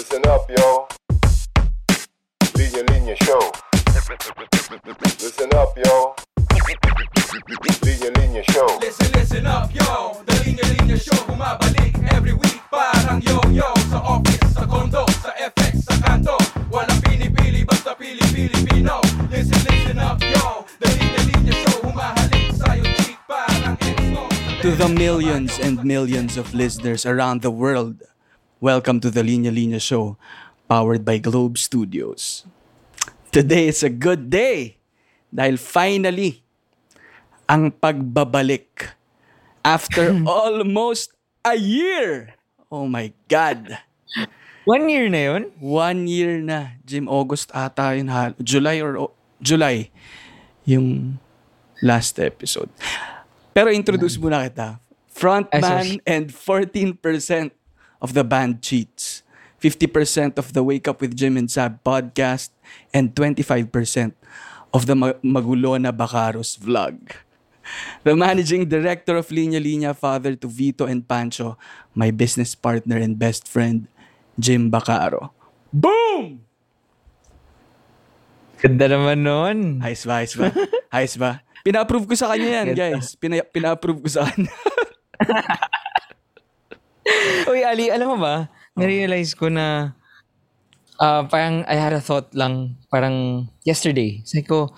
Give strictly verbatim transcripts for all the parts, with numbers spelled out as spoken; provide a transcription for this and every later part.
Listen up, yo. Linya Linya Show. Listen up, yo. Linya Linya Show. Listen, listen up, yo. The Linya Linya Show bumabalik every week. Parang yo-yo sa office, sa condo, sa F X, sa kanto. Walang pinipili, basta pili-pili-pino. Listen, listen up, yo. The Linya Linya Show humahalik sa'yo, cheat. Parang it's no... To the millions and millions of listeners around the world, welcome to the Linya Linya Show, powered by Globe Studios. Today is a good day dahil finally, ang pagbabalik after almost a year. Oh my God. One year na yun? One year na. Jim, August ata yun. July or o- July yung last episode. Pero introduce muna kita. Frontman and fourteen percent of the band Cheats, fifty percent of the Wake Up With Jim and Sab podcast, and twenty-five percent of the Magulo na Bacarro's vlog. The managing director of Linya Linya, father to Vito and Pancho, my business partner and best friend, Jim Bacarro. Boom! Ganda naman nun. Ayos ba, ayos ba? Ayos ba? Pina-approve ko sa kanya yan, guys. Pina- pina-approve ko sa kanya. Uy, Ali, alam mo ba? Narealize ko na uh, parang I had a thought lang parang yesterday. Sabi ko,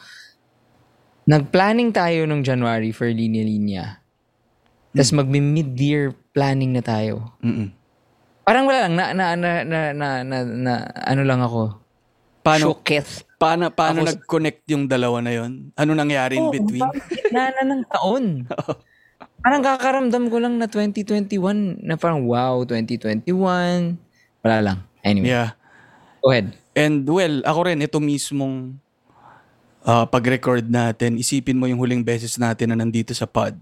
nag-planning tayo nung January for Linya Linya. Mm. Tapos mag-mid-year planning na tayo. Mm-mm. Parang wala lang. Na, na, na, na, na, na, na ano lang ako. Paano, Shuketh. Paano, paano ako, nag-connect yung dalawa na yon? Ano nangyari oh, in between? Na na ng taon. Oh. Parang kakaramdam ko lang na twenty twenty-one na parang wow, twenty twenty-one. Wala lang. Anyway. Yeah. Go ahead. And well, ako rin, ito mismong uh, pag-record natin, isipin mo yung huling beses natin na nandito sa pod.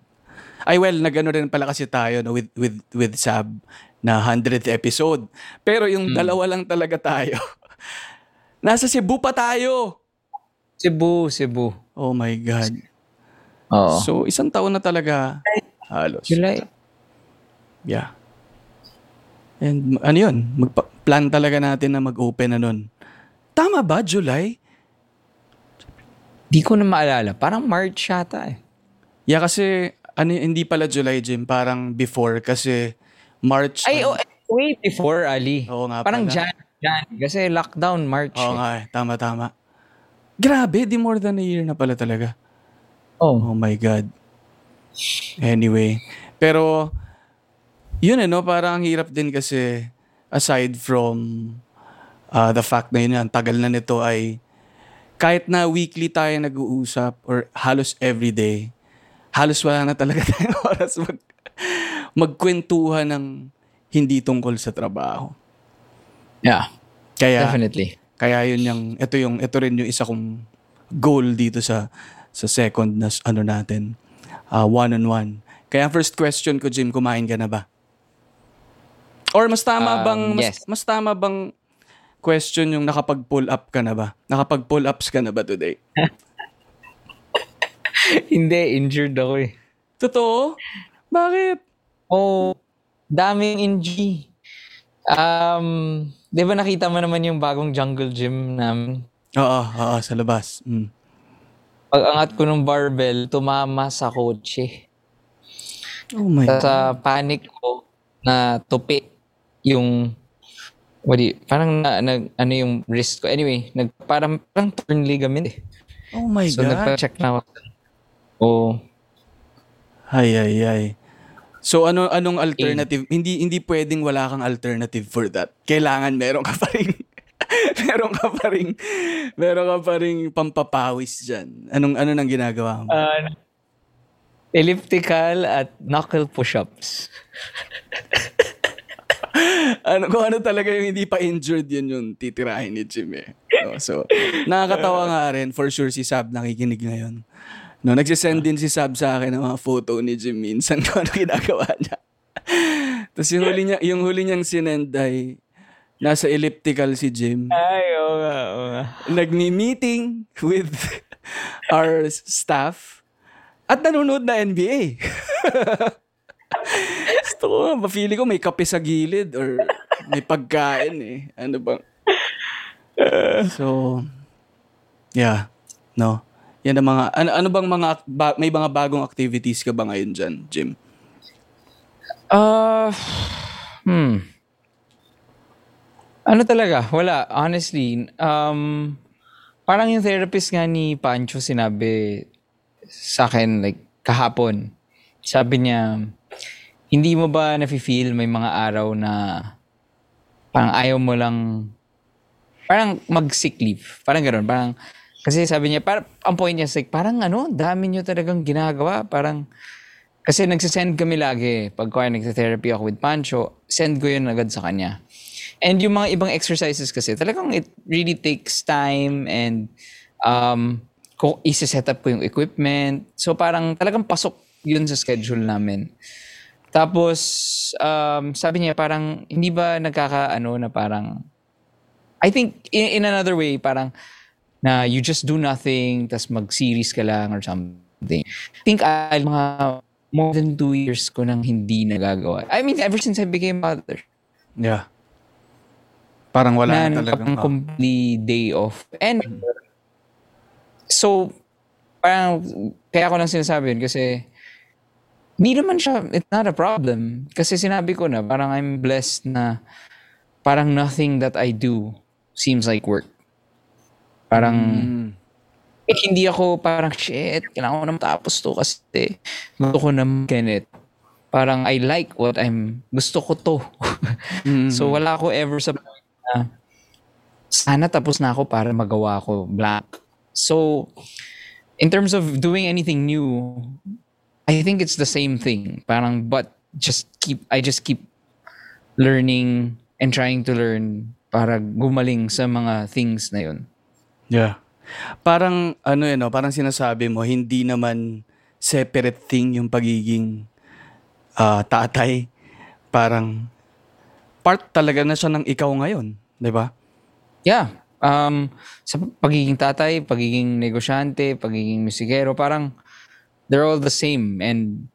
Ay well, nag-ano rin pala kasi tayo no, with, with, with Sab na one hundredth episode. Pero yung hmm. dalawa lang talaga tayo. Nasa Cebu pa tayo. Cebu, Cebu. Oh my God. Oo. So, isang taon na talaga. Halos. July. Yeah. And ano yun? Mag-plan talaga natin na mag-open na nun. Tama ba, July? Di ko na maalala. Parang March yata eh. Yeah, kasi ano, hindi pala July, Jim. Parang before. Kasi March. Ay, oh, way before, Ali. Oo nga parang pala. Jan. Jan. Kasi lockdown, March. Oo eh. nga eh. Tama, tama. Grabe, di more than a year na pala talaga. Oh. oh my God. Anyway. Pero, yun eh, no? Parang hirap din kasi, aside from uh, the fact na yun, ang tagal na nito ay, kahit na weekly tayo nag-uusap or halos everyday, halos wala na talaga tayong oras mag, magkwentuhan ng hindi tungkol sa trabaho. Yeah. Kaya, definitely. Kaya yun yung, ito, yung, ito rin yung isa kong goal dito sa sa second na ano natin, uh, one-on-one. Kaya first question ko, Jim, kumain ka na ba? Or mas tama um, bang, mas, yes. mas tama bang question yung nakapag-pull up ka na ba? Nakapag-pull ups ka na ba today? Hindi, injured ako eh. Totoo? Bakit? Oh, daming injury. Um, di ba nakita mo naman yung bagong jungle gym namin? Oo, oo, sa labas. Mm. Pag-angat ko ng barbell, tumama sa kotse. Oh my God. Sa panic ko na tupi yung, what do you, parang na, na, ano yung wrist ko. Anyway, nag, parang, parang torn ligament eh. Oh my so, God. So nagpa-check na ako. Oh. Ay, ay, ay. So ano anong alternative? Ay. Hindi hindi pwedeng wala kang alternative for that. Kailangan meron ka pa rin. meron ka pa rin, meron ka pa rin pampapawis dyan. Anong, ano nang ginagawa mo? Uh, elliptical at knuckle push-ups. ano, kung ano talaga yung hindi pa injured, yun yung titirahin ni Jim eh. No, so, nakakatawa nga rin. For sure si Sab nakikinig ngayon. No, nagsisend din si Sab sa akin ng mga photo ni Jim minsan kung ano ginagawa niya. Tapos yung huli niya, yung huli niyang sinend ay nasa elliptical si Jim. Ay, oo nga, oo nga. Nagmi-meeting with our staff at nanonood na N B A. Gusto ko nga, mapili ko may kape sa gilid or may pagkain eh. Ano bang? So, yeah. No. Yan ang mga, ano, ano bang mga, ba, may mga bagong activities ka ba ngayon dyan, Jim? Uh, hmm. Ano talaga? Wala. Honestly, um, parang yung therapist nga ni Pancho sinabi sa akin, like, kahapon. Sabi niya, hindi mo ba nafe-feel may mga araw na parang ayaw mo lang, parang mag-sick leave. Parang gano'n. Parang, kasi sabi niya, par, ang point niya, like, parang ano, dami niyo talagang ginagawa. Parang, kasi nagsisend kami lagi. Pag kaya nagsa-therapy ako with Pancho, send ko yun agad sa kanya. And yung mga ibang exercises kasi, talagang it really takes time and um, isa-set up ko yung equipment. So parang talagang pasok yun sa schedule namin. Tapos, um, sabi niya parang, hindi ba nagkakaano na parang, I think in, in another way, parang, na you just do nothing, tas mag-series ka lang or something. I think I'll mga more than two years ko nang hindi nagagawa. I mean, ever since I became a mother. Yeah. Parang wala na, na talagang oh. Complete day off. And, so, parang, kaya ko lang sinasabi yun kasi, hindi naman siya, it's not a problem. Kasi sinabi ko na, parang I'm blessed na, parang nothing that I do seems like work. Parang, mm. eh, hindi ako parang, shit, kailangan ko na matapos to kasi gusto ko na mag-ganit. Parang, I like what I'm, gusto ko to. Mm-hmm. So, wala ko ever sa na, sana tapos na ako para magawa ko black. So, in terms of doing anything new, I think it's the same thing. Parang, but just keep, I just keep learning and trying to learn para gumaling sa mga things na yun. Yeah. Parang ano yun, no? Parang sinasabi mo, hindi naman separate thing yung pagiging uh, tatay. Parang part talaga na siya ng ikaw ngayon, di ba? Yeah. Um, sa pagiging tatay, pagiging negosyante, pagiging musikero, parang they're all the same. And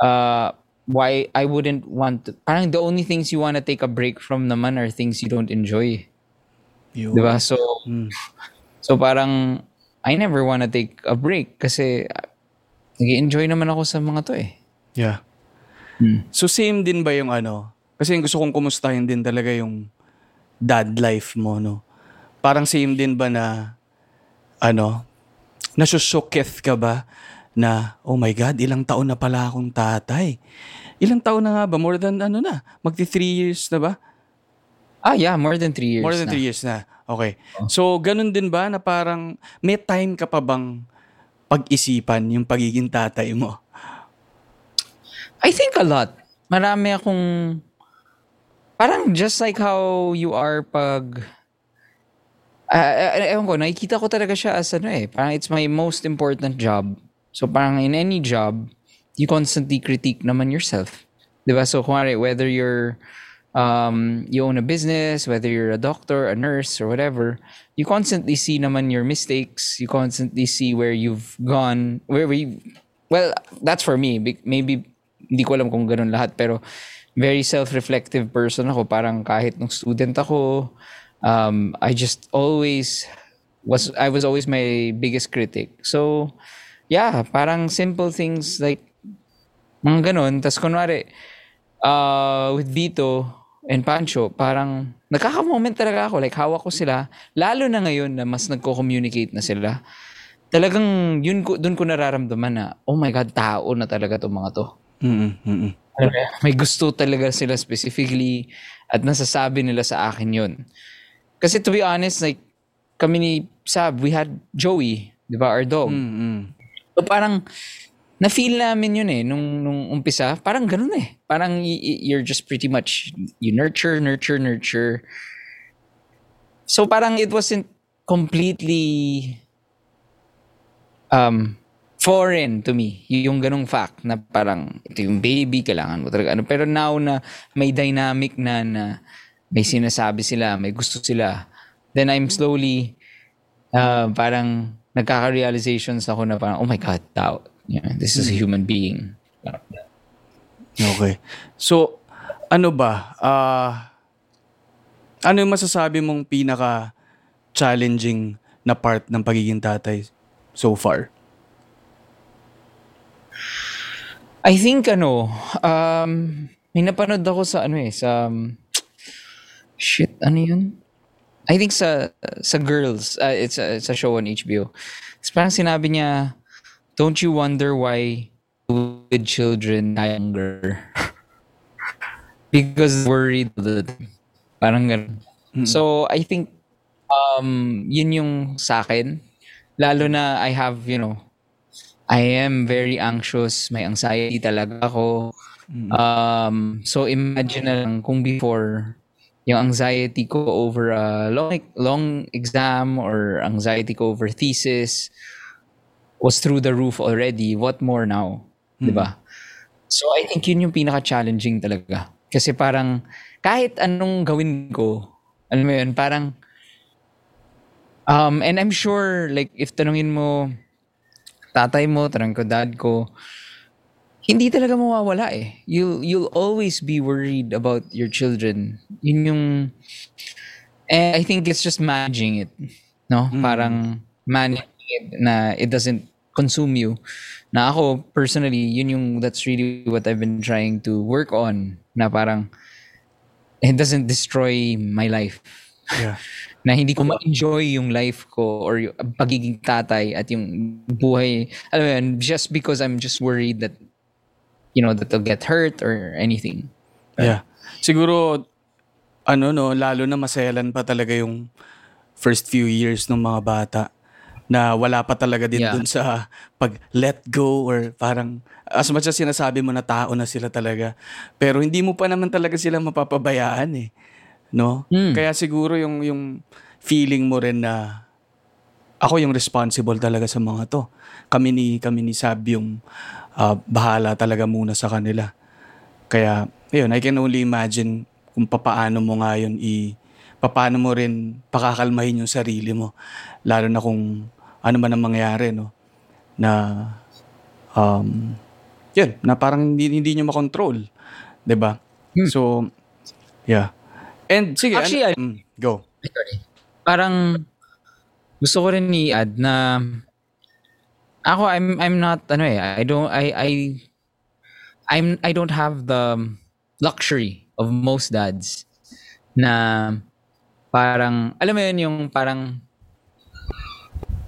uh, why I wouldn't want to, parang the only things you want to take a break from naman are things you don't enjoy. Yo. Diba? So, mm. so parang, I never wanna take a break kasi nag-enjoy naman ako sa mga to eh. Yeah. Mm. So, same din ba yung ano? Kasi gusto kong kumustahin din talaga yung dad life mo, no? Parang same din ba na, ano, nasusuketh ka ba na, oh my God, ilang taon na pala akong tatay? Ilang taon na nga ba? More than, ano na? Magti three years na ba? Ah, yeah. More than three years na. More than na. three years na. Okay. So, ganun din ba na parang may time ka pa bang pag-isipan yung pagiging tatay mo? I think a lot. Marami akong... Parang just like how you are pag... Uh, ewan ko, nakikita ko talaga siya as ano eh. Parang it's my most important job. So, parang in any job, you constantly critique naman yourself. Diba? So, kumari, whether you're... Um, you own a business, whether you're a doctor, a nurse, or whatever, you constantly see naman your mistakes. You constantly see where you've gone, where we, well, that's for me. Maybe, hindi ko alam kung ganun lahat, pero very self-reflective person ako. Parang kahit nung student ako, um, I just always was, I was always my biggest critic. So, yeah, parang simple things like, mga ganun. Tas kunwari, uh, with Vito, and Pancho, parang nakaka-moment talaga ako. Like, hawak ko sila. Lalo na ngayon na mas nagko-communicate na sila. Talagang, yun ko, dun ko nararamdaman na, oh my God, tao na talaga itong mga to. Mm-mm. May gusto talaga sila specifically at nasasabi nila sa akin yun. Kasi to be honest, like, kami ni Sab, we had Joey, di ba, our dog. Mm-mm. So parang, na-feel namin yun eh, nung, nung umpisa. Parang ganun eh. Parang y- you're just pretty much, you nurture, nurture, nurture. So parang it wasn't completely um, foreign to me. Yung ganung fact na parang, ito yung baby, kailangan mo talaga. Ano. Pero now na may dynamic na, na may sinasabi sila, may gusto sila. Then I'm slowly, uh, parang nagkaka-realizations ako na parang, oh my God, tao. Yeah, this is a human being. Okay. So, ano ba? Uh, ano yung masasabi mong pinaka-challenging na part ng pagiging tatay so far? I think ano, um, may napanood ako sa ano eh, sa, um, shit, ano yun? I think sa, sa Girls, uh, it's, a, it's a show on H B O. It's parang sinabi niya, don't you wonder why with children die younger? Because worried all the time. Parang ganun. Mm-hmm. So, I think, um, yun yung sa akin. Lalo na I have, you know, I am very anxious. May anxiety talaga ako. Um, so imagine na lang kung before, yung anxiety ko over a long, long exam or anxiety ko over thesis was through the roof already. What more now? Mm. Diba? So I think yun yung pinaka-challenging talaga. Kasi parang kahit anong gawin ko, alam mo yun, parang, um, and I'm sure like if tanungin mo, tatay mo, tarang ko, dad ko, hindi talaga mawawala eh. You'll, you'll always be worried about your children. Yun yung, eh, I think it's just managing it. No? Mm. Parang managing it na it doesn't consume you. Na ako, personally, yun yung, that's really what I've been trying to work on. Na parang, it doesn't destroy my life. Yeah. Na hindi ko ma-enjoy yung life ko or yung pagiging tatay at yung buhay. Alam mo yun, just because I'm just worried that, you know, that they'll get hurt or anything. Yeah. Siguro, ano no, lalo na maselan pa talaga yung first few years ng mga bata na wala pa talaga din yeah. dun sa pag-let go or parang as much as sinasabi mo na tao na sila talaga. Pero hindi mo pa naman talaga sila mapapabayaan eh. No? Mm. Kaya siguro yung yung feeling mo rin na ako yung responsible talaga sa mga to. Kami ni kami ni Sab yung uh, bahala talaga muna sa kanila. Kaya ayun, I can only imagine kung papaano mo nga yun i papaano mo rin pakakalmahin yung sarili mo lalo na kung ano man ang mangyari no na um yun, na parang hindi hindi niyo makontrol, 'di ba? Mm. So yeah. And sige, actually, ano, I, go. Sorry. Parang gusto ko rin i-add na ako I'm I'm not ano eh I don't I I I'm I don't have the luxury of most dads na parang alam mo yun yung parang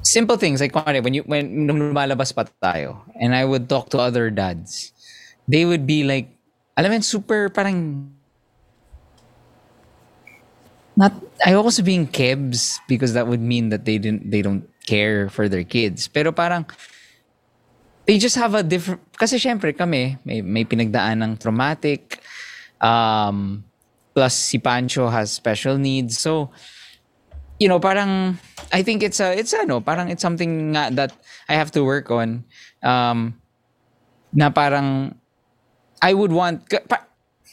simple things like when you when nung lumalabas pa tayo and I would talk to other dads, they would be like alam mo yun, super parang not ayoko sabihing kebs because that would mean that they didn't they don't care for their kids pero parang they just have a different kasi syempre kami may may pinagdaan ng traumatic um plus si Pancho has special needs so you know parang I think it's a it's ano parang it's something nga that I have to work on um na parang I would want pa,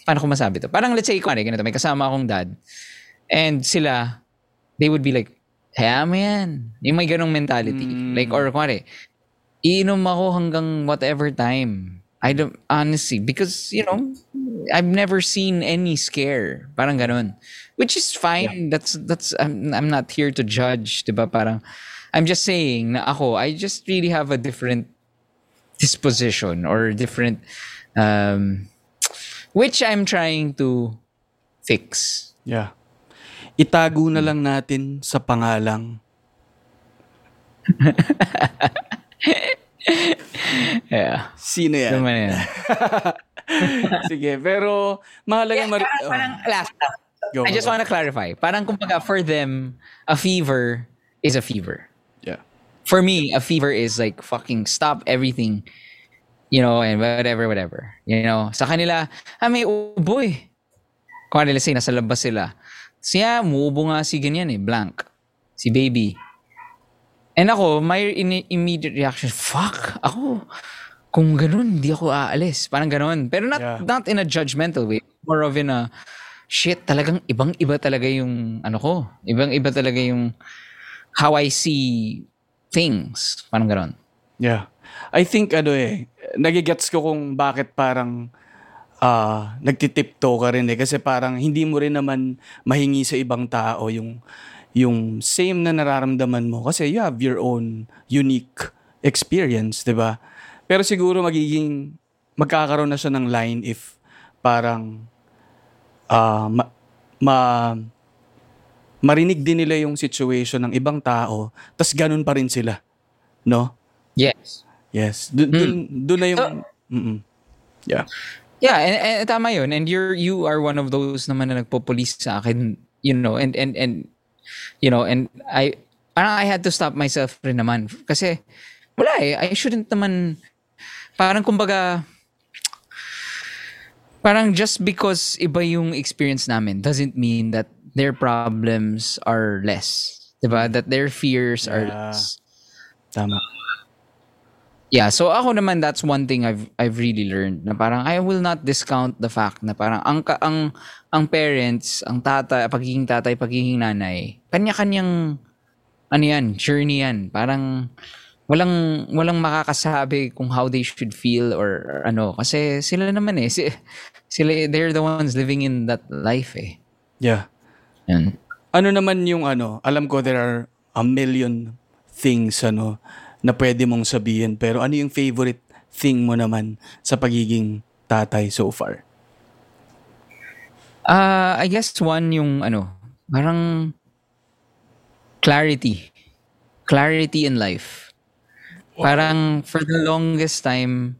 paano ko masabi to parang let's say kunwari ganito may kasama akong dad. And sila, they would be like, haya mo yan. Yung may ganong mentality. Mm. Like, or kumari, iinom ako hanggang whatever time. I don't, honestly, because, you know, I've never seen any scare. Parang ganon. Which is fine. Yeah. That's, that's, I'm, I'm not here to judge. Diba? Parang, I'm just saying na ako, I just really have a different disposition or different, um, which I'm trying to fix. Yeah. Itago na lang natin sa pangalang. Yeah. Sino yan? Sino yan? Sige, pero mahalaga... Yes, mar- parang oh. Last time. Go, I just want to clarify. Parang kumbaga, for them, a fever is a fever. Yeah. For me, a fever is like, fucking stop everything. You know, and whatever, whatever. You know, sa kanila, ah, may ubo eh. Kung nila say, nasa labas sila. Siya, muubo nga si ganyan eh, blank. Si baby. And ako, my in- immediate reaction, fuck, ako, kung ganun, di ako aalis. Parang ganun. Pero not yeah. not in a judgmental way. More of in a, shit, talagang ibang-iba talaga yung, ano ko, ibang-iba talaga yung how I see things. Parang ganun. Yeah. I think, ano eh, nagigets ko kung bakit parang uh, nagtitipto ka rin eh. Kasi parang hindi mo rin naman mahingi sa ibang tao yung, yung same na nararamdaman mo. Kasi you have your own unique experience, di ba? Pero siguro magiging, magkakaroon na siya ng line if parang uh, ma, ma, marinig din nila yung situation ng ibang tao, tas ganun pa rin sila. No? Yes. Yes. Doon mm. na yung... Uh, yeah. Yeah, and, and tama yun. And you're, you are one of those naman na nagpo-police sa akin, you know, and, and, and, you know, and I, I had to stop myself rin naman. Kasi, wala eh. I shouldn't naman, parang kumbaga, parang just because iba yung experience namin doesn't mean that their problems are less. Diba? That their fears are yeah. less. Tama. Yeah, so ako naman, that's one thing I've I've really learned. Na parang I will not discount the fact na parang ang ang ang parents, ang tatay, pagiging tatay, pagiging nanay, kanya-kanyang ano yan, journey yan. Parang walang walang makakasabi kung how they should feel or, or ano kasi sila naman eh si, sila they're the ones living in that life eh. Yeah. And, ano naman yung ano, alam ko there are a million things ano na pwede mong sabihin, pero ano yung favorite thing mo naman sa pagiging tatay so far? Uh, I guess one yung ano, parang clarity. Clarity in life. Wow. Parang for the longest time,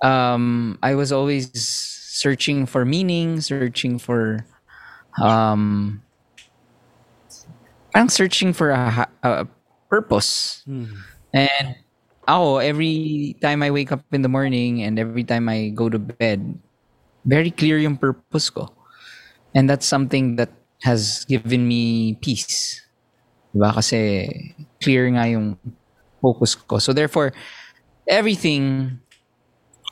um, I was always searching for meaning, searching for Um, I'm searching for a, a purpose. Hmm. And ako, every time I wake up in the morning and every time I go to bed, very clear yung purpose ko. And that's something that has given me peace. Diba? Kasi clear nga yung focus ko. So therefore, everything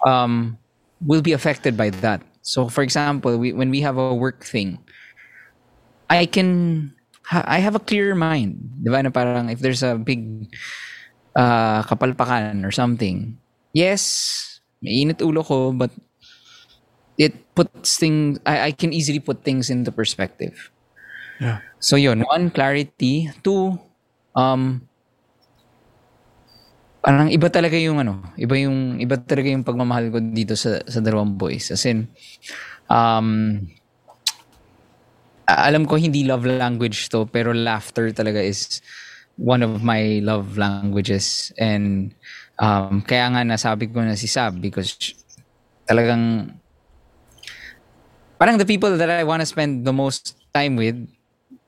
um, will be affected by that. So for example, we, when we have a work thing, I can, I have a clearer mind. Diba? Na parang if there's a big uh, kapalpakan or something, yes, may init ulo ko, but it puts things, I, I can easily put things into perspective. Yeah. So yun, one, clarity. Two, um, parang iba talaga yung ano, iba yung, iba talaga yung pagmamahal ko dito sa, sa dalawang boys. As in, um, alam ko hindi love language to, pero laughter talaga is one of my love languages. And um, kaya nga nasabi ko na si Sab because talagang parang the people that I want to spend the most time with,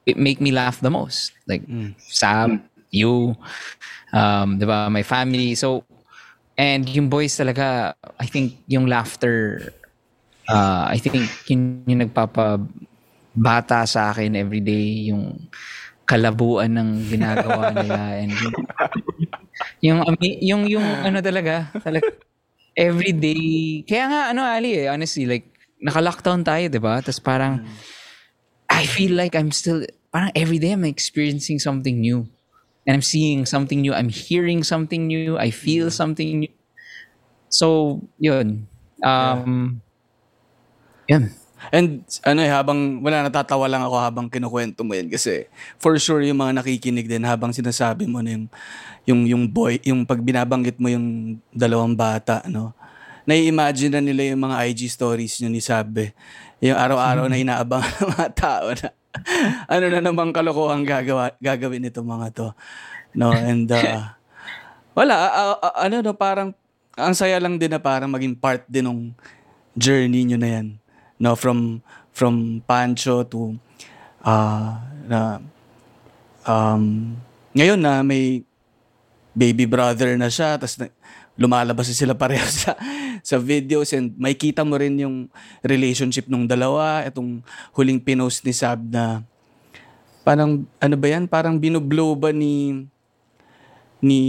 it make me laugh the most. Like mm. Sab, you, um, diba, my family. So, and yung boys talaga, I think yung laughter, uh, I think yun yung nagpapa... bata sa akin everyday yung kalabuan ng ginagawa nila and yung, yung yung yung ano talaga talaga everyday kaya nga ano Ali eh, honestly like naka-lockdown tayo diba tas parang I feel like I'm still parang everyday I'm experiencing something new and I'm seeing something new, I'm hearing something new, I feel something new. So yun um yun. And ano eh, habang, wala, natatawa lang ako habang kinukwento mo yan kasi for sure yung mga nakikinig din habang sinasabi mo na yung, yung, yung boy, yung pag binabanggit mo yung dalawang bata, no? Nai-imagine na nila yung mga I G stories nyo ni Sabe. Yung araw-araw na inaabang ng mga tao na ano na namang kalokohan gagawa, gagawin itong mga to. No? And uh, wala, uh, uh, ano no, parang ang saya lang din na parang maging part din ng journey nyo na yan. No, from from Pancho to uh, na um ngayon na may baby brother na siya tas na, lumalabas sila pareho sa sa videos and makita mo rin yung relationship nung dalawa. Itong huling pinost ni Sab na parang ano ba yan, parang binublow ba ni ni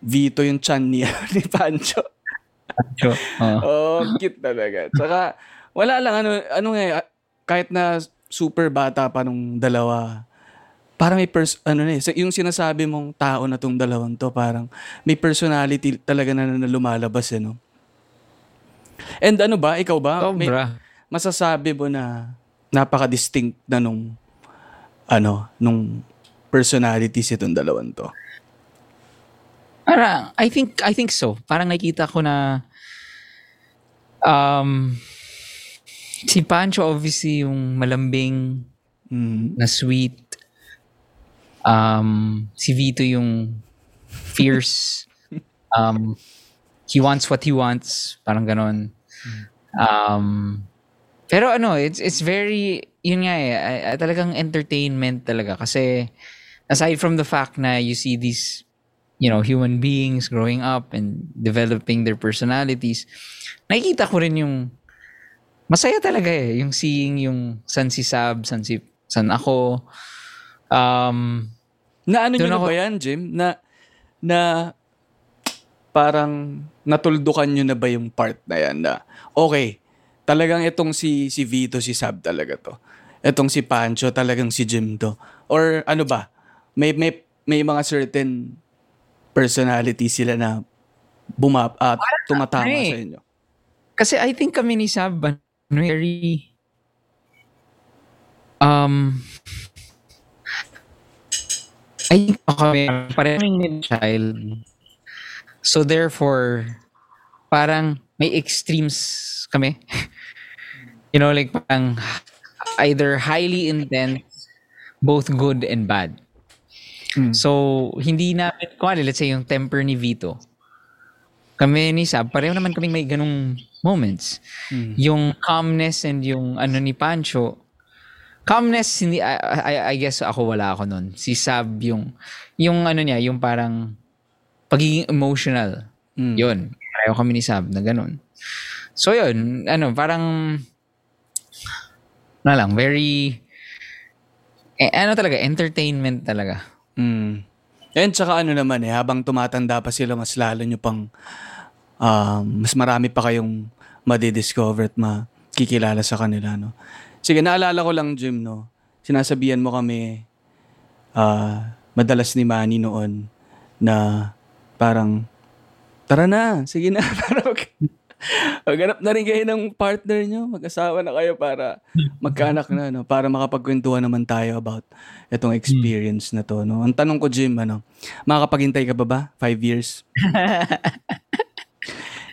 Vito yung chan niya ni Pancho. Pancho. Oh, cute talaga. Tsaka wala lang, ano, ano nga, kahit na super bata pa nung dalawa, parang may, pers- ano na eh, yung sinasabi mong tao na tong dalawang to, parang may personality talaga na, na lumalabas eh, no? And ano ba, ikaw ba? Oh, may, masasabi mo na napaka-distinct na nung, ano, nung personalities itong dalawang to? Parang, I think, I think so. Parang nakita ko na, um, si Pancho obviously yung malambing, mm. na sweet. Um, si Vito yung fierce. Um, he wants what he wants. Parang ganon. Um, pero ano, it's it's very, yun nga eh, ay, ay, talagang entertainment talaga. Kasi aside from the fact na you see these, you know, human beings growing up and developing their personalities, nakikita ko rin yung, masaya talaga eh, yung seeing yung san si Sab, san si, san ako. Um, na ano nyo na ako, ba yan, Jim? Na, na, parang natuldukan nyo na ba yung part na yan na, okay, talagang itong si, si Vito, si Sab talaga to. Itong si Pancho, talagang si Jim to. Or ano ba? May, may, may mga certain personality sila na bumap, uh, tumatama ay, sa inyo. Kasi I think kami ni Sab, very, um, I think kami, parang child. So therefore, parang may extremes kami. You know, like parang either highly intense, both good and bad. Mm. So, hindi namin, kung ano, let's say yung temper ni Vito. Kami ni Sab, pareho naman kaming may ganung moments. Mm. Yung calmness and yung ano ni Pancho, calmness, hindi, I, I, I guess ako wala ako nun. Si Sab yung, yung ano niya, yung parang pagiging emotional. Mm. Yun. Pareho kami ni Sab na ganun. So yun, ano, parang, na lang, very, eh, ano talaga, entertainment talaga. Mm. And saka ano naman eh, habang tumatanda pa sila, mas lalo nyo pang, um, mas marami pa kayong madidiscover at makikilala sa kanila, no? Sige, naalala ko lang, Jim, no? Sinasabihan mo kami, uh, madalas ni Manny noon, na parang, tara na, sige na, parang maghanap na rin kayo ng partner nyo, mag-asawa na kayo para magkaanak na, no? Para makapagkwentuhan naman tayo about itong experience na to, no? Ang tanong ko, Jim, ano, makakapaghintay ka ba ba? Five years?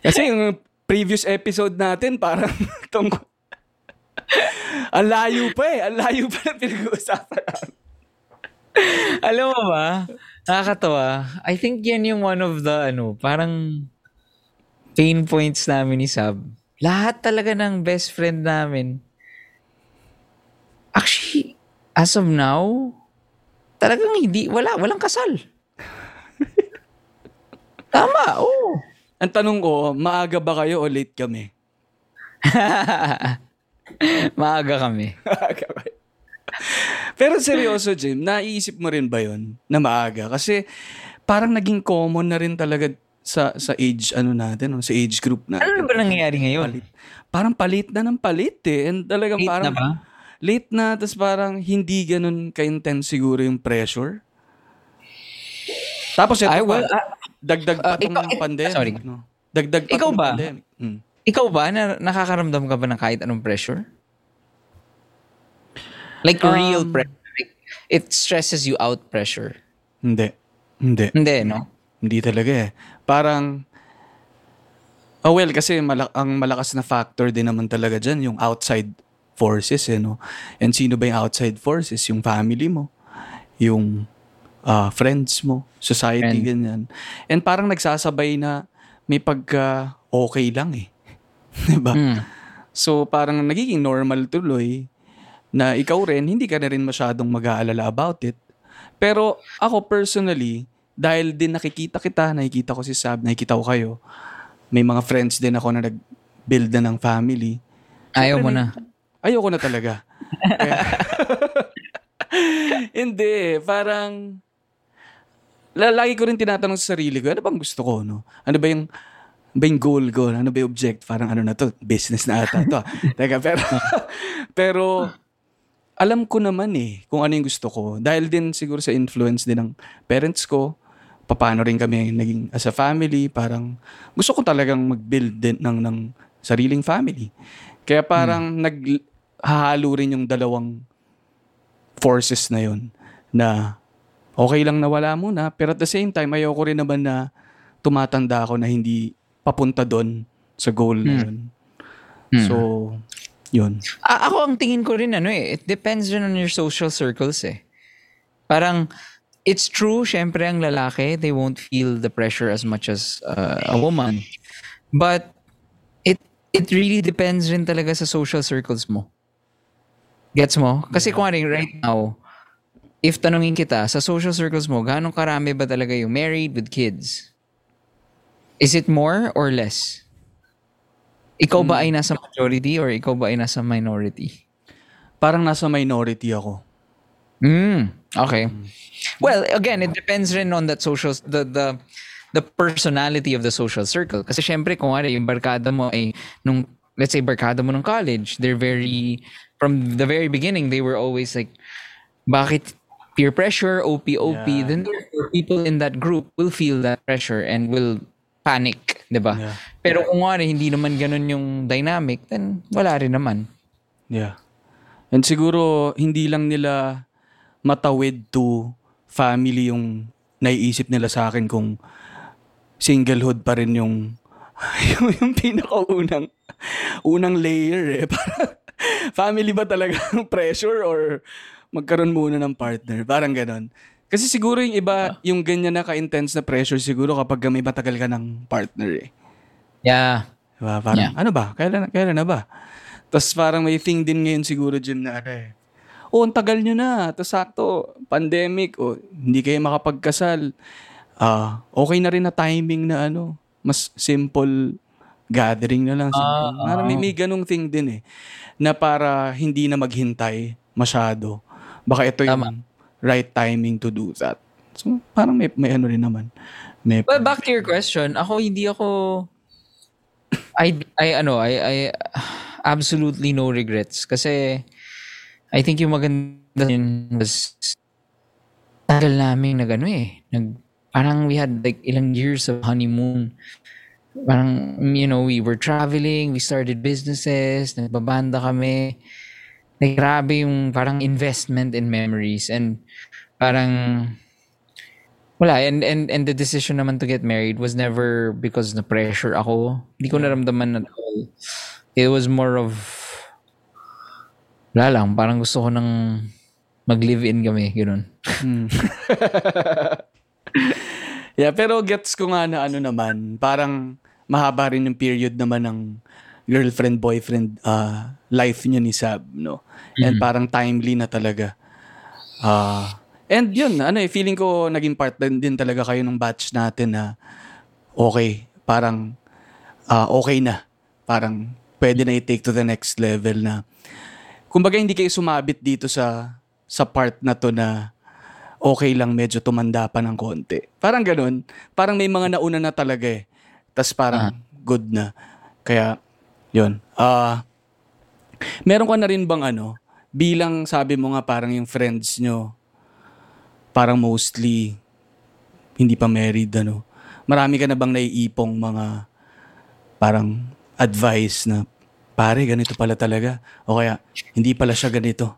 Kasi yung previous episode natin, parang tungkol, ang layo pa eh. Ang layo pa na pinag-uusapan namin. Alam mo ba? Nakakatawa. I think yan yung one of the, ano, parang pain points namin ni Sab. Lahat talaga ng best friend namin. Actually, as of now, talagang hindi, wala, walang kasal. Tama, oo. Ang tanong ko, maaga ba kayo o late kami? Maaga kami. Pero seryoso, Jim, naiisip mo rin ba yun na maaga? Kasi parang naging common na rin talaga sa sa age ano natin, sa age group natin. Ano ba nangyayari ngayon? Palit. Parang palit na ng palit eh. And talagang late parang na ba? Late na, tapos parang hindi ganun ka-intense siguro yung pressure. Tapos ito I, well, pa, uh, dagdag pa uh, itong ikaw, pandemic. Sorry. No? Dagdag pa itong pandemic. Hmm. Ikaw ba? Na, nakakaramdam ka ba ng kahit anong pressure? Like um, real pressure. Like, it stresses you out pressure. Hindi. Hindi. Hindi, no? Hindi talaga eh. Parang, oh well, kasi malak- ang malakas na factor din naman talaga dyan, yung outside forces, eh, no? And sino ba yung outside forces? Yung family mo, yung uh, friends mo, society, Friend. ganyan. And parang nagsasabay na may pagka-okay uh, lang eh. Diba? Mm. So, parang nagiging normal tuloy na ikaw rin, hindi ka na rin masyadong mag-aalala about it. Pero ako personally, dahil din nakikita kita, nakikita ko si Sab, nakikita ko kayo, may mga friends din ako na nag-build na ng family. So, ayaw mo na. Ayaw ko na talaga. Hindi, parang lagi ko rin tinatanong sa sarili ko, ano bang gusto ko, no? Ano ba yung ba yung goal ko? Ano ba yung object? Parang ano na to? Business na ata to. Teka, pero, pero alam ko naman eh kung ano yung gusto ko. Dahil din siguro sa influence din ng parents ko, paano rin kami naging as a family, parang gusto ko talagang mag-build din ng, ng sariling family. Kaya parang hmm. naghahalo rin yung dalawang forces na yun na okay lang nawala muna, pero at the same time, ayaw ko rin naman na tumatanda ako na hindi papunta doon sa goal na yun. Hmm. So, yun. A- ako ang tingin ko rin, ano eh, it depends rin on your social circles eh. Parang, it's true, syempre ang lalaki, they won't feel the pressure as much as uh, a woman. But, it it really depends rin talaga sa social circles mo. Gets mo? Kasi kung rin right now, if tanungin kita, sa social circles mo, gaano karami ba talaga yung married with kids? Is it more or less? Ikaw ba ay nasa majority or ikaw ba ay nasa minority? Parang nasa minority ako. Mm, okay. Well, again, it depends rin on that social, the the the personality of the social circle. Kasi syempre, kung ano, yung barkada mo ay, nung, let's say, barkada mo ng college, they're very, from the very beginning, they were always like, bakit peer pressure, O P O P, yeah. Then therefore, people in that group will feel that pressure and will panic, diba? Yeah. Pero kung nga rin, hindi naman ganun yung dynamic, then wala rin naman. Yeah. And siguro, hindi lang nila matawid to family yung naiisip nila sa akin kung singlehood pa rin yung yung, yung pinakaunang unang layer eh. Family ba talaga ang pressure or magkaroon muna ng partner? Parang ganon. Kasi siguro yung iba, yung ganyan na ka-intense na pressure siguro kapag may matagal ka ng partner eh. Yeah. Diba? Parang, yeah. Ano ba? Kailan, kailan na ba? Tapos parang may thing din ngayon siguro, Jim, na ano eh. O, ang tagal nyo na. Tapos sakto, pandemic. O, hindi kayo makapagkasal. Uh, okay na rin na timing na ano. Mas simple gathering na lang. Simple. Uh, uh, may, may ganong thing din eh. Na para hindi na maghintay masyado. Baka ito yung... Tama. Right timing to do that. So, parang may, may ano rin naman. May well, back to your question, ako, hindi ako, I, I, ano, I, I, absolutely no regrets. Kasi, I think yung maganda yun was, tagal namin nag, ano eh, nag, parang we had like ilang years of honeymoon. Parang, you know, we were traveling, we started businesses, nagbabanda kami. Like, grabe yung parang investment in memories and parang wala and and and the decision naman to get married was never because na pressure ako. Hindi ko naramdaman at all. It was more of wala lang, parang gusto ko nang mag-live-in kami, ganoon. Mm. Yeah, pero gets ko nga na ano naman, parang mahaba rin yung period naman ng girlfriend, boyfriend, uh, life niya ni Sab, no? And mm-hmm. parang timely na talaga. Uh, and yun, ano eh, feeling ko naging part din talaga kayo ng batch natin na okay, parang uh, okay na. Parang pwede na i-take to the next level na. Kumbaga hindi kayo sumabit dito sa sa part na to na okay lang medyo tumanda pa ng konti. Parang ganun. Parang may mga nauna na talaga eh. Tapos parang uh-huh. good na. Kaya yun. Uh, meron ka na rin bang ano, bilang sabi mo nga parang yung friends nyo, parang mostly hindi pa married, ano? Marami ka na bang naiipong mga parang advice na, pare, ganito pala talaga? O kaya, hindi pala siya ganito?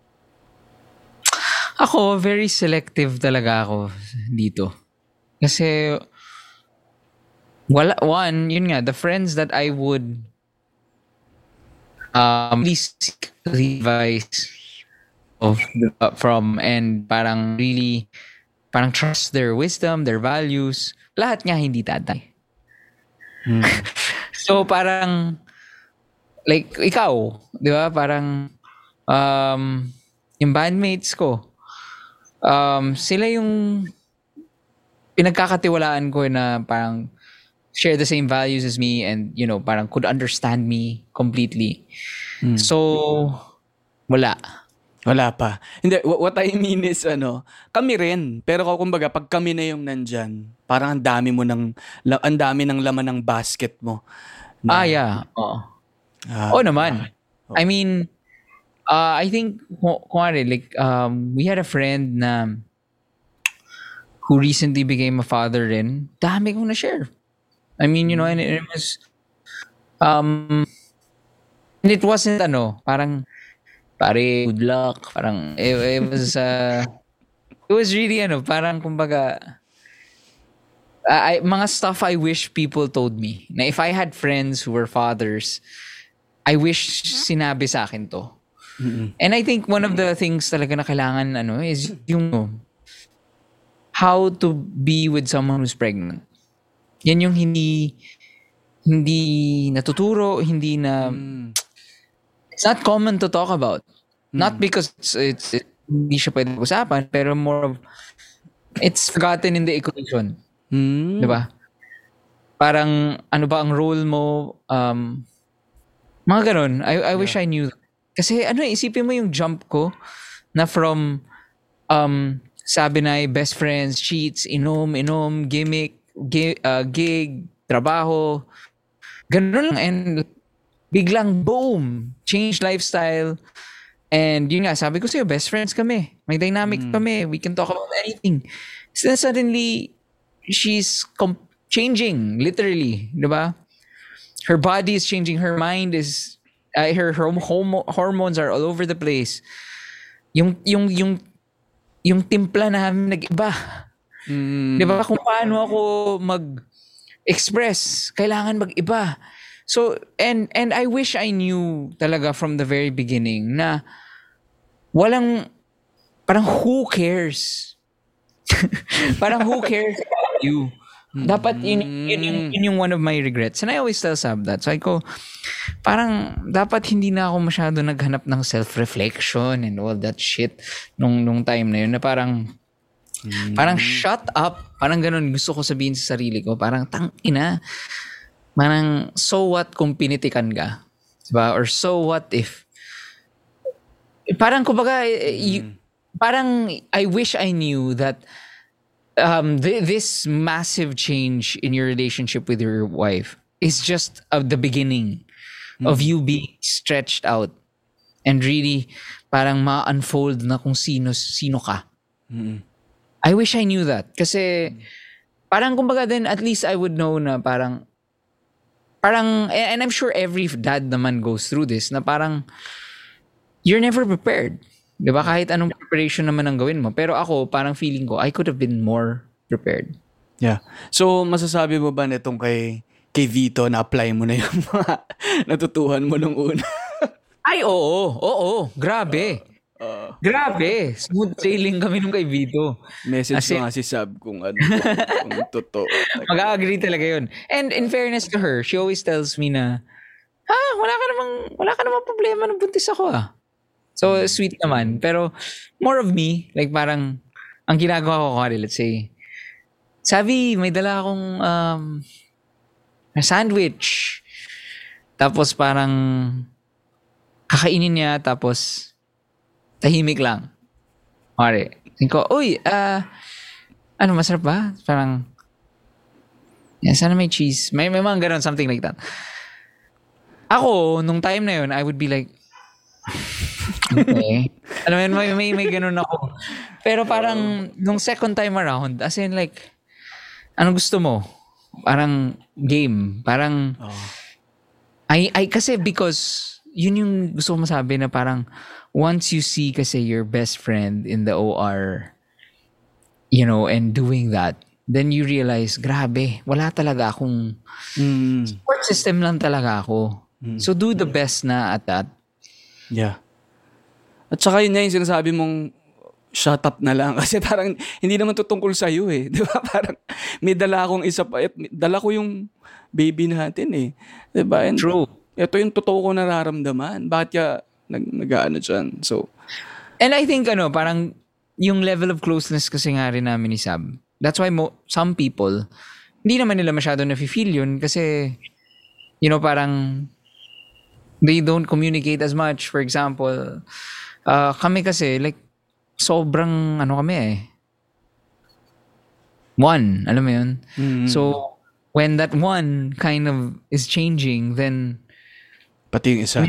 Ako, very selective talaga ako dito. Kasi, wala, one, yun nga, the friends that I would Um, really seek advice of the, uh, from and parang really parang trust their wisdom, their values. Lahat nga hindi tatay. Hmm. So parang like ikaw, di ba? Parang um, yung bandmates ko, um, sila yung pinagkakatiwalaan ko na parang share the same values as me and, you know, parang could understand me completely. Mm. So, wala. Wala pa. Hindi, what I mean is, ano, kami rin. Pero kumbaga, pag kami na yung nandyan, parang ang dami mo ng, ang dami ng laman ng basket mo. Na, ah, yeah. Oo. Uh, Oo naman. Uh, I mean, uh, I think, kung ano, like, um, we had a friend na who recently became a father rin. Dami kong na-share. I mean, you know, and it was, um, And it wasn't ano, parang, pare, good luck. Parang, it, it was, uh, it was really ano, parang kumbaga, uh, I, mga stuff I wish people told me. Na if I had friends who were fathers, I wish sinabi sa akin to. Mm-hmm. And I think one of the things talaga na kailangan ano, is yung how to be with someone who's pregnant. Yan yung hindi hindi natuturo, hindi na mm. It's not common to talk about. Mm. Not because it's, it's it, hindi siya pwede usapan, pero more of it's forgotten in the equation. Mm. 'Di ba? Parang ano ba ang role mo, um mga ganun. I I yeah. wish I knew. Kasi ano, isipin mo yung jump ko na from um sabi na best friends, cheats, inom, inom, gimmick, gi- uh, gig, trabaho. Ganun lang. And biglang boom! Change lifestyle. And yun nga, sabi ko sa'yo, best friends kami. May dynamic mm. kami. We can talk about anything. So then suddenly, she's com- changing, literally. Diba? Her body is changing. Her mind is... Uh, her homo- hormones are all over the place. Yung yung yung yung timpla namin nag-iba. Mm. 'Di ba kung paano ako mag-express, kailangan mag-iba. So and and I wish I knew talaga from the very beginning na walang parang who cares. Parang who cares about you. Dapat yun, yun, yun, yun yung one of my regrets. And I always tell Sab that. So I go, parang dapat hindi na ako masyado naghanap ng self-reflection and all that shit nung, nung time na yun. Na parang, mm. parang shut up. Parang ganun gusto ko sabihin sa sarili ko. Parang tang ina. Parang so what kung pinitikan ka? Diba? Or so what if? Parang kumbaga, mm. parang I wish I knew that Um, th- this massive change in your relationship with your wife is just uh, the beginning mm. of you being stretched out and really parang ma-unfold na kung sino sino ka. Mm. I wish I knew that kasi parang kumbaga then at least I would know na parang parang and I'm sure every dad naman goes through this na parang you're never prepared. Diba? Kahit anong preparation naman ang gawin mo. Pero ako, parang feeling ko, I could have been more prepared. Yeah. So, masasabi mo ba netong kay, kay Vito na-apply mo na yung mga natutuhan mo nung una? Ay, oo. Oo. Grabe. Uh, uh, Grabe. Smooth sailing kami nung kay Vito. Message ko nga si Sab kung ano. Kung totoo. Mag-agree talaga yun. And in fairness to her, she always tells me na, ah, wala ka namang, wala ka namang problema nung buntis ako ah. So, sweet naman. Pero, more of me, like parang, ang ginagawa ko kari, let's say, sabi, may dala akong um, sandwich. Tapos parang, kakainin niya, tapos, tahimik lang. Kari. Sabi ko, uy, uh, ano, masarap ba? Parang, yeah, sana may cheese. May, may mga ganun, something like that. Ako, nung time na yun, I would be like, okay. Alam mo yun, may, may, may ganun ako. Pero parang, nung second time around, as in like, ano gusto mo? Parang game. Parang, oh. I, I, kasi because, yun yung gusto ko masabi na parang, once you see kasi your best friend in the O R, you know, and doing that, then you realize, grabe, wala talaga akong, mm. support system lang talaga ako. Mm. So do the best na at that. Yeah. At saka yun na yung sinasabi mong shut up na lang. Kasi parang hindi naman to tungkol sa'yo eh. Di ba? Parang may dala akong isa pa. Dala ko yung baby natin eh. Di ba? And true. Ito yung totoo ko nararamdaman. Bakit ka nag-ano dyan? So, and I think ano, parang yung level of closeness kasi nga rin namin ni Sab. That's why mo, some people, hindi naman nila masyado nafe-feel yun. Kasi, you know, parang they don't communicate as much. For example, Uh, kami kasi, like, sobrang, ano kami eh. One, alam mo yun? Mm-hmm. So, when that one kind of is changing, then... Pati yung isa.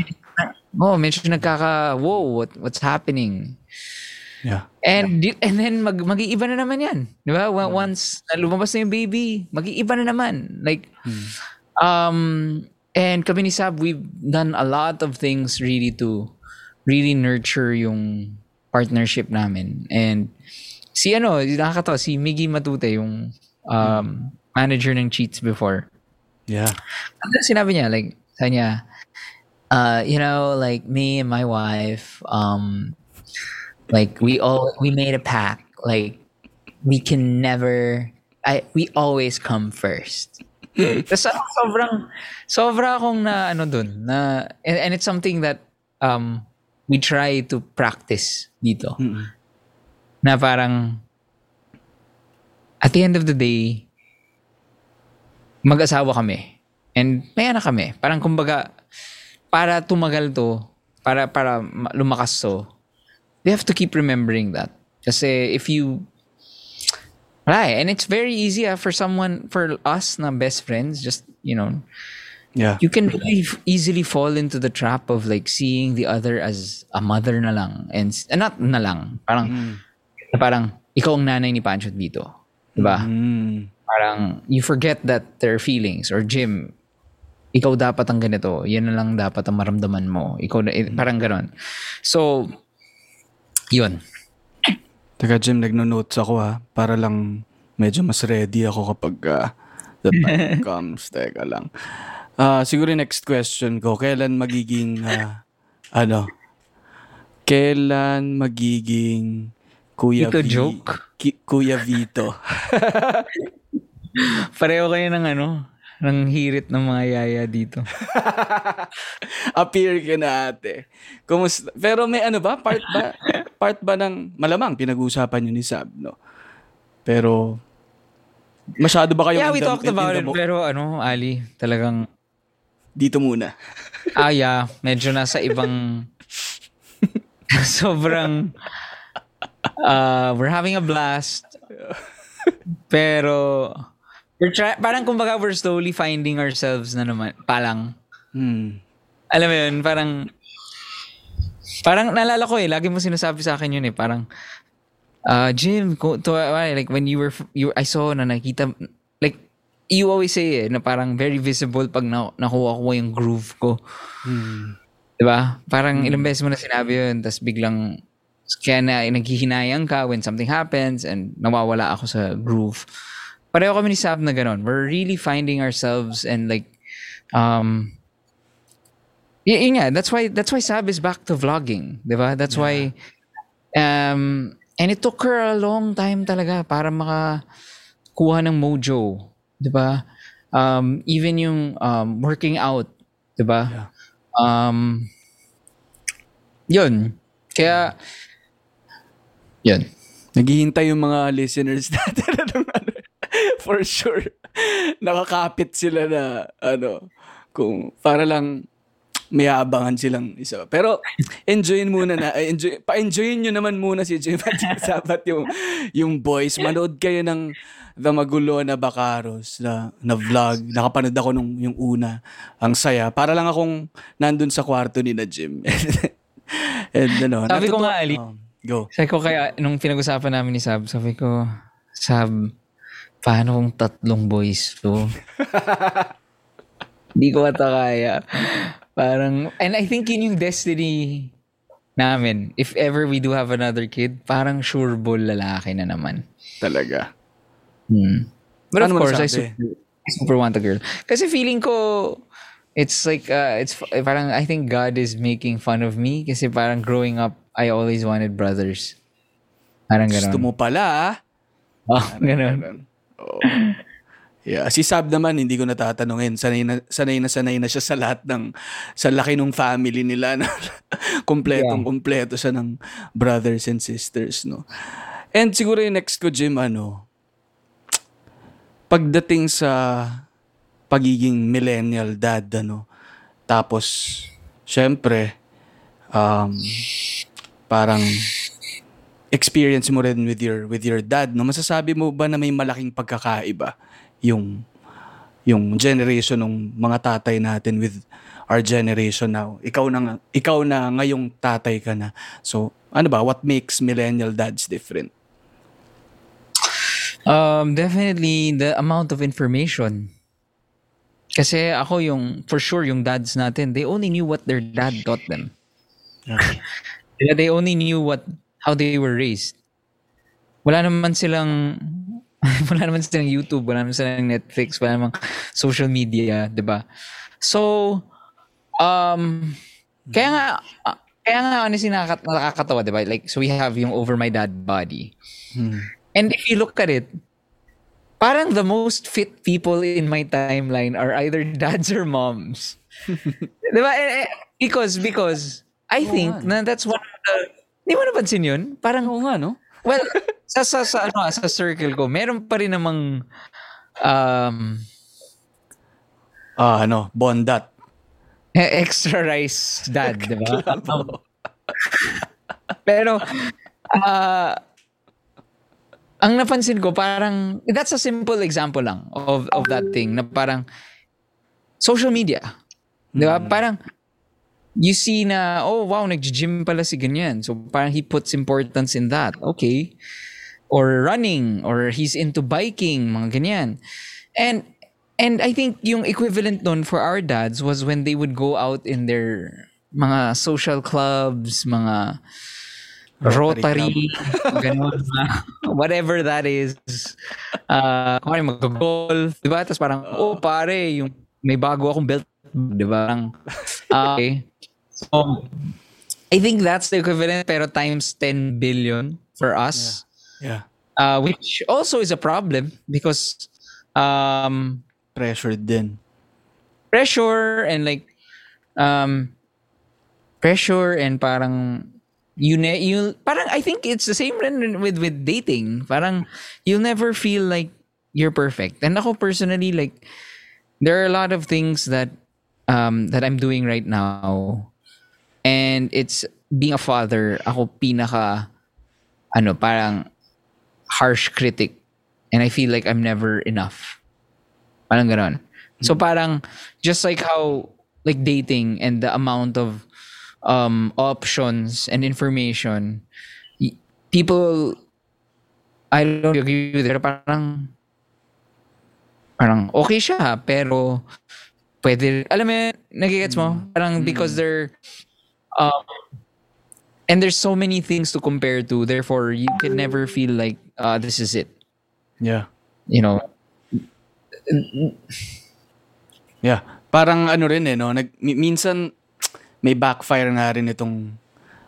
Oh, medyo nagkaka, whoa, what, what's happening? Yeah. And yeah. and then, mag, mag-iiba na naman yan. Di ba? Once lumabas na yung baby, mag-iiba na naman. Like, mm. um... And kami ni Sab, we've done a lot of things really to really nurture yung partnership namin. And si ano, nakakatawa, si Miggy Matute, yung um, manager ng Cheats before. Yeah. Sinabi niya, like, sabi niya, uh, you know, like, me and my wife, um, like, we all, we made a pact. Like, we can never, I, we always come first. Tapos ako sobrang, sobra akong na ano dun, na, and, and it's something that um, we try to practice dito. Mm-hmm. Na parang, at the end of the day, mag-asawa kami. And may anak kami. Parang kumbaga, para tumagal to, para, para lumakas to, we have to keep remembering that. Kasi if you, right, and it's very easy uh, for someone, for us na best friends, just, you know, yeah, you can really f- easily fall into the trap of like seeing the other as a mother na lang. And, uh, not na lang, parang, mm. parang, ikaw ang nanay ni Pancho dito. Diba? Mm. Parang, you forget that there are feelings, or Jim, ikaw dapat ang ganito, yan na lang dapat ang maramdaman mo. Ikaw, mm. parang ganon. So, yun. Teka Jim, nagno-notes ako ha, para lang medyo mas ready ako kapag uh, the time comes. Teka lang. Uh, siguro next question ko, kailan magiging, uh, ano, kailan magiging Kuya Vito? Joke? Ki- Kuya Vito. Pareho kayo ng ano, ng hirit ng mga yaya dito. Appear ka na ate. Kumusta? Pero may ano ba? Part ba? Part ba ng, malamang pinag-uusapan yun ni Sab, no? Pero, masyado ba kayong... Yeah, we talked about it, pero ano, Ali, talagang... Dito muna. Ah, yeah. Medyo nasa ibang... sobrang... Uh, we're having a blast. Pero... We're try- parang kumbaga we're slowly finding ourselves na naman. Palang. Hmm. Alam mo yun, parang... Parang naalala ko eh, lagi mo sinasabi sa akin yun eh, parang, uh, Jim, to, like when you were, you, I saw na nakita, like, you always say eh, na parang very visible pag na, nakuha ko yung groove ko. Hmm. Diba? Parang hmm. ilang beses mo na sinabi yun, tas biglang, kaya na naghihinayang ka when something happens and nawawala ako sa groove. Pareho kami ni Sab na ganun. We're really finding ourselves and like, um, y- yun nga, that's why, that's why Sab is back to vlogging, diba? That's yeah. why, um, and it took her a long time talaga para makakuha ng mojo, diba? Um, even yung um, working out, diba? Yeah. Um, yun. Kaya, yun. Naghihintay yung mga listeners natin ng ano. For sure, nakakapit sila na, ano, kung para lang may abangan silang isa. Pero, enjoyin muna na, enjoy, pa-enjoyin nyo naman muna si Jim at Sabat yung, yung boys. Manood kayo ng The Magulo na Bacaros na, na vlog. Nakapanood ako nung yung una. Ang saya. Para lang akong nandun sa kwarto ni na Jim. And, ano, sabi natutu- ko nga, Ali. Oh, go. Sabi ko kaya, nung pinag-usapan namin ni Sab, sabi ko, Sab, paano kung tatlong boys to? Hindi ko matakaya. Parang, and I think yun yung destiny namin. If ever we do have another kid, parang sure ball lalaki na naman. Talaga? Hmm. But ano of course, I super, I super want a girl. Kasi feeling ko, it's like, uh, it's parang I think God is making fun of me. Kasi parang growing up, I always wanted brothers. Parang ganun. Gusto mo pala ah. Oh, ganun. Ganun. Oh. Yeah, si Sab naman hindi ko natatanungin. Sanay na sanay na sanay na siya sa lahat ng sa laki ng family nila na kumpletong yeah. kumpleto siya ng brothers and sisters, no. And siguro yung next ko Jim ano pagdating sa pagiging millennial dad ano. Tapos syempre um parang experience mo rin with your with your dad, no? Masasabi mo ba na may malaking pagkakaiba yung yung generation ng mga tatay natin with our generation now? Ikaw na ikaw na ngayong tatay ka na. So, ano ba what makes millennial dads different? Um definitely the amount of information. Kasi ako yung, for sure, yung dads natin, they only knew what their dad taught them. Okay. They only knew what, how they were raised. Wala naman silang, wala naman silang YouTube, wala naman silang Netflix, wala naman social media, di ba? So, um, kaya nga, uh, kaya nga, honestly, nakaka- nakakatawa, di ba? Like, so we have yung Over My Dad Body. Hmm. And if you look at it, parang the most fit people in my timeline are either dads or moms. Diba? Because, because, I think oh, na that's one of the... Di mo napansin yun? Parang, oo nga, no? Well, sa, sa, sa, ano, sa circle ko, meron pa rin namang... Um, ah, ano? Bondat. Extra rice dad, diba? Pero, ah... Uh, ang napansin ko, parang, that's a simple example lang of of that thing, na parang, social media. Di ba? Mm. Parang, you see na, oh wow, nag-gym pala si ganyan. So parang he puts importance in that. Okay. Or running, or he's into biking, mga ganyan. And, and I think yung equivalent nun for our dads was when they would go out in their mga social clubs, mga... Rotary, ganun, whatever that is. Uh, kung mag-golf, diba? Tapos parang, oh pare, yung may bago akong belt, diba? Parang, uh, okay. So, I think that's the equivalent, pero times ten billion for us. Yeah. yeah. Uh, which also is a problem because, um, pressure din. Pressure and like, um, pressure and parang, you ne- you parang I think it's the same rin with with dating. Parang you'll never feel like you're perfect. And ako personally, like there are a lot of things that um that I'm doing right now, and it's being a father. Ako pinaka ano parang harsh critic, and I feel like I'm never enough. Parang ganon. So parang just like how like dating and the amount of Um, options and information, people, I don't agree with it, parang, parang okay siya, pero pwede, alam mo, nagigets mo? Parang because they're, um, and there's so many things to compare to, therefore, you can never feel like, uh, this is it. Yeah. You know? Yeah. Parang ano rin eh, no? Nag, minsan, may backfire na rin itong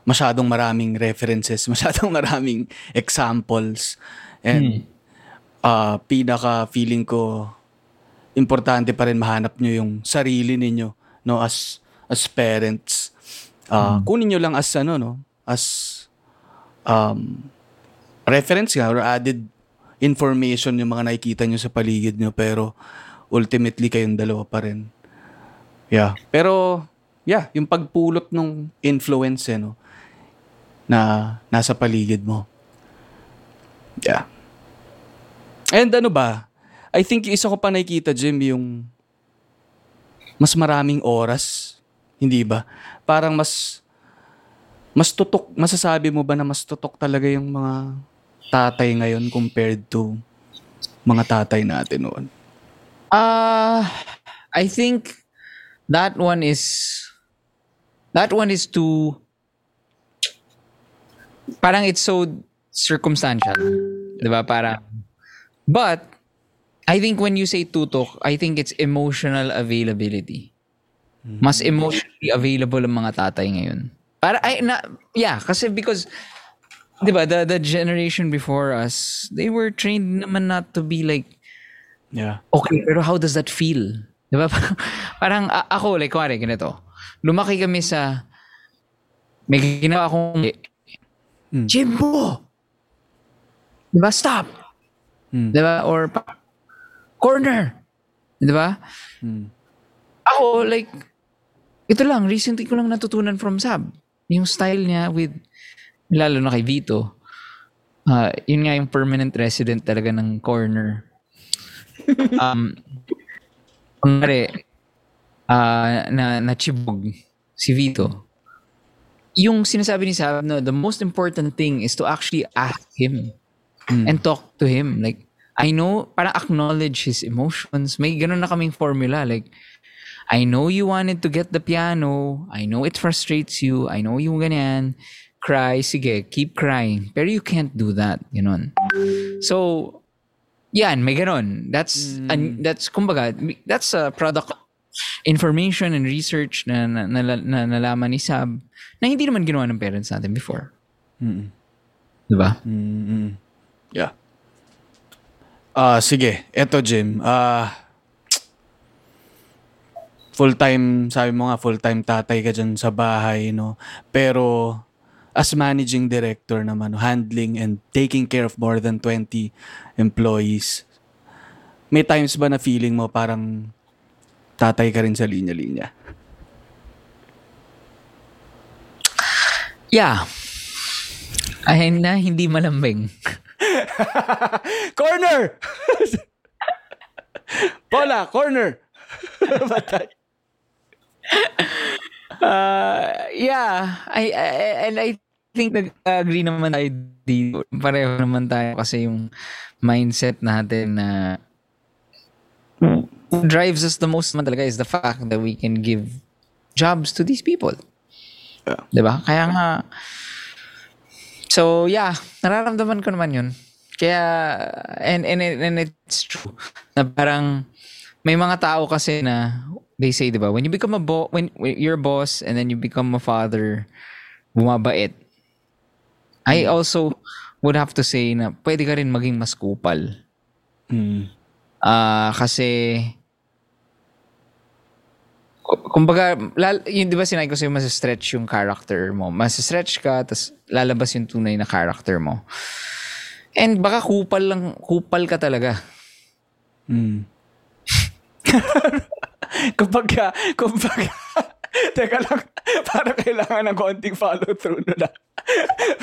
masyadong maraming references, masyadong maraming examples. And hmm. uh, pinaka-feeling ko, importante pa rin mahanap nyo yung sarili ninyo, no, as as parents. Uh, hmm. Kunin nyo lang as ano, no, as um, reference nga or added information yung mga nakikita nyo sa paligid nyo, pero ultimately kayong dalawa pa rin. Yeah. Pero... Yeah, yung pagpulot ng influence eh, no, na nasa paligid mo. Yeah. And ano ba? I think isa ko pa nakikita, Jim, yung mas maraming oras, hindi ba? Parang mas mas tutok, masasabi mo ba na mas tutok talaga yung mga tatay ngayon compared to mga tatay natin noon? Ah, uh, I think that one is That one is too... Parang it's so circumstantial. Diba? Parang... But, I think when you say tutok, I think it's emotional availability. Mas emotionally available ang mga tatay ngayon. Para, I, na, yeah, kasi because... Diba? The, the generation before us, they were trained naman not to be like... Yeah. Okay, pero how does that feel? Diba? Parang a- ako, like, kuwari, ganito. Lumaki kami sa may ginawa akong mm. Jimbo! Diba? Stop! Mm. Diba? Or pa- corner! Diba? Mm. Ako, like, ito lang, recently ko lang natutunan from Sab. Yung style niya with, lalo na kay Vito, uh, yun nga yung permanent resident talaga ng corner. um, kumari, Uh, na nachibog si Vito. Yung sinasabi ni Sab, no, the most important thing is to actually ask him mm. and talk to him. Like, I know, parang acknowledge his emotions. May ganun na kaming formula. Like, I know you wanted to get the piano. I know it frustrates you. I know yung ganyan. Cry, sige, keep crying. Pero you can't do that. Ganun. So, yan, may ganun. That's, mm. an, that's, kumbaga, that's a product information and research na, na, na, na nalaman ni Sab na hindi naman ginawa ng parents natin before. Mm. Diba? Mm-mm. Yeah. Uh, sige, eto Jim. Uh, full-time, sabi mo nga, full-time tatay ka dyan sa bahay, no? Pero as managing director naman, handling and taking care of more than twenty employees, may times ba na feeling mo parang tatay ka rin sa linya-linya? Yeah. Ay na, hindi malambing. Corner! Paula, corner! Batay. Uh, yeah. I, I, and I think nag-agree naman tayo dito. Pareho naman tayo kasi yung mindset natin na what drives us the most naman talaga is the fact that we can give jobs to these people. Yeah. Diba? Kaya nga, so yeah, nararamdaman ko naman yun. Kaya, and, and, and it's true na parang may mga tao kasi na they say, diba, when you become a bo- when, when you're a boss and then you become a father, bumabait. I also would have to say na pwede ka rin maging mas kupal. Mm. Uh, kasi, kumbaga, yun di ba sinabi ko sa'yo, mas-stretch yung character mo. Mas-stretch ka, tas lalabas yung tunay na character mo. And baka kupal lang, kupal ka talaga. Hmm. kumbaga, kumbaga, teka lang, para kailangan ng konting follow-through na lang.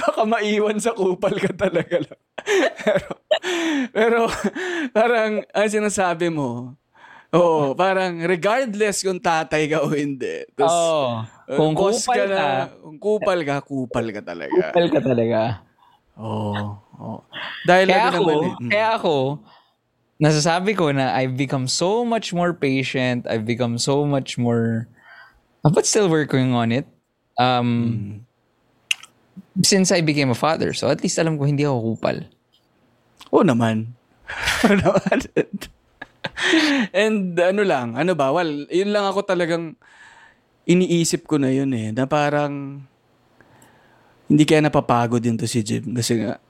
Baka maiwan sa kupal ka talaga lang. Pero, pero parang, ang sinasabi mo, oh, parang regardless kung tatay ka o hindi. Tos, oh, kung kupal ka, na, kung kupal ka, kupal ka talaga. Kupal ka talaga. Oh, oh. Dahil kaya ako, naman, kaya ako, nasasabi ko na I've become so much more patient. I've become so much more, but still working on it. Um, mm. Since I became a father, so at least alam ko hindi ako kupal. Oo oh, naman. Oo naman. And ano lang, ano ba, well, yun lang ako talagang iniisip ko na yun eh, na parang hindi kaya napapagod yun to si Jim kasi nga,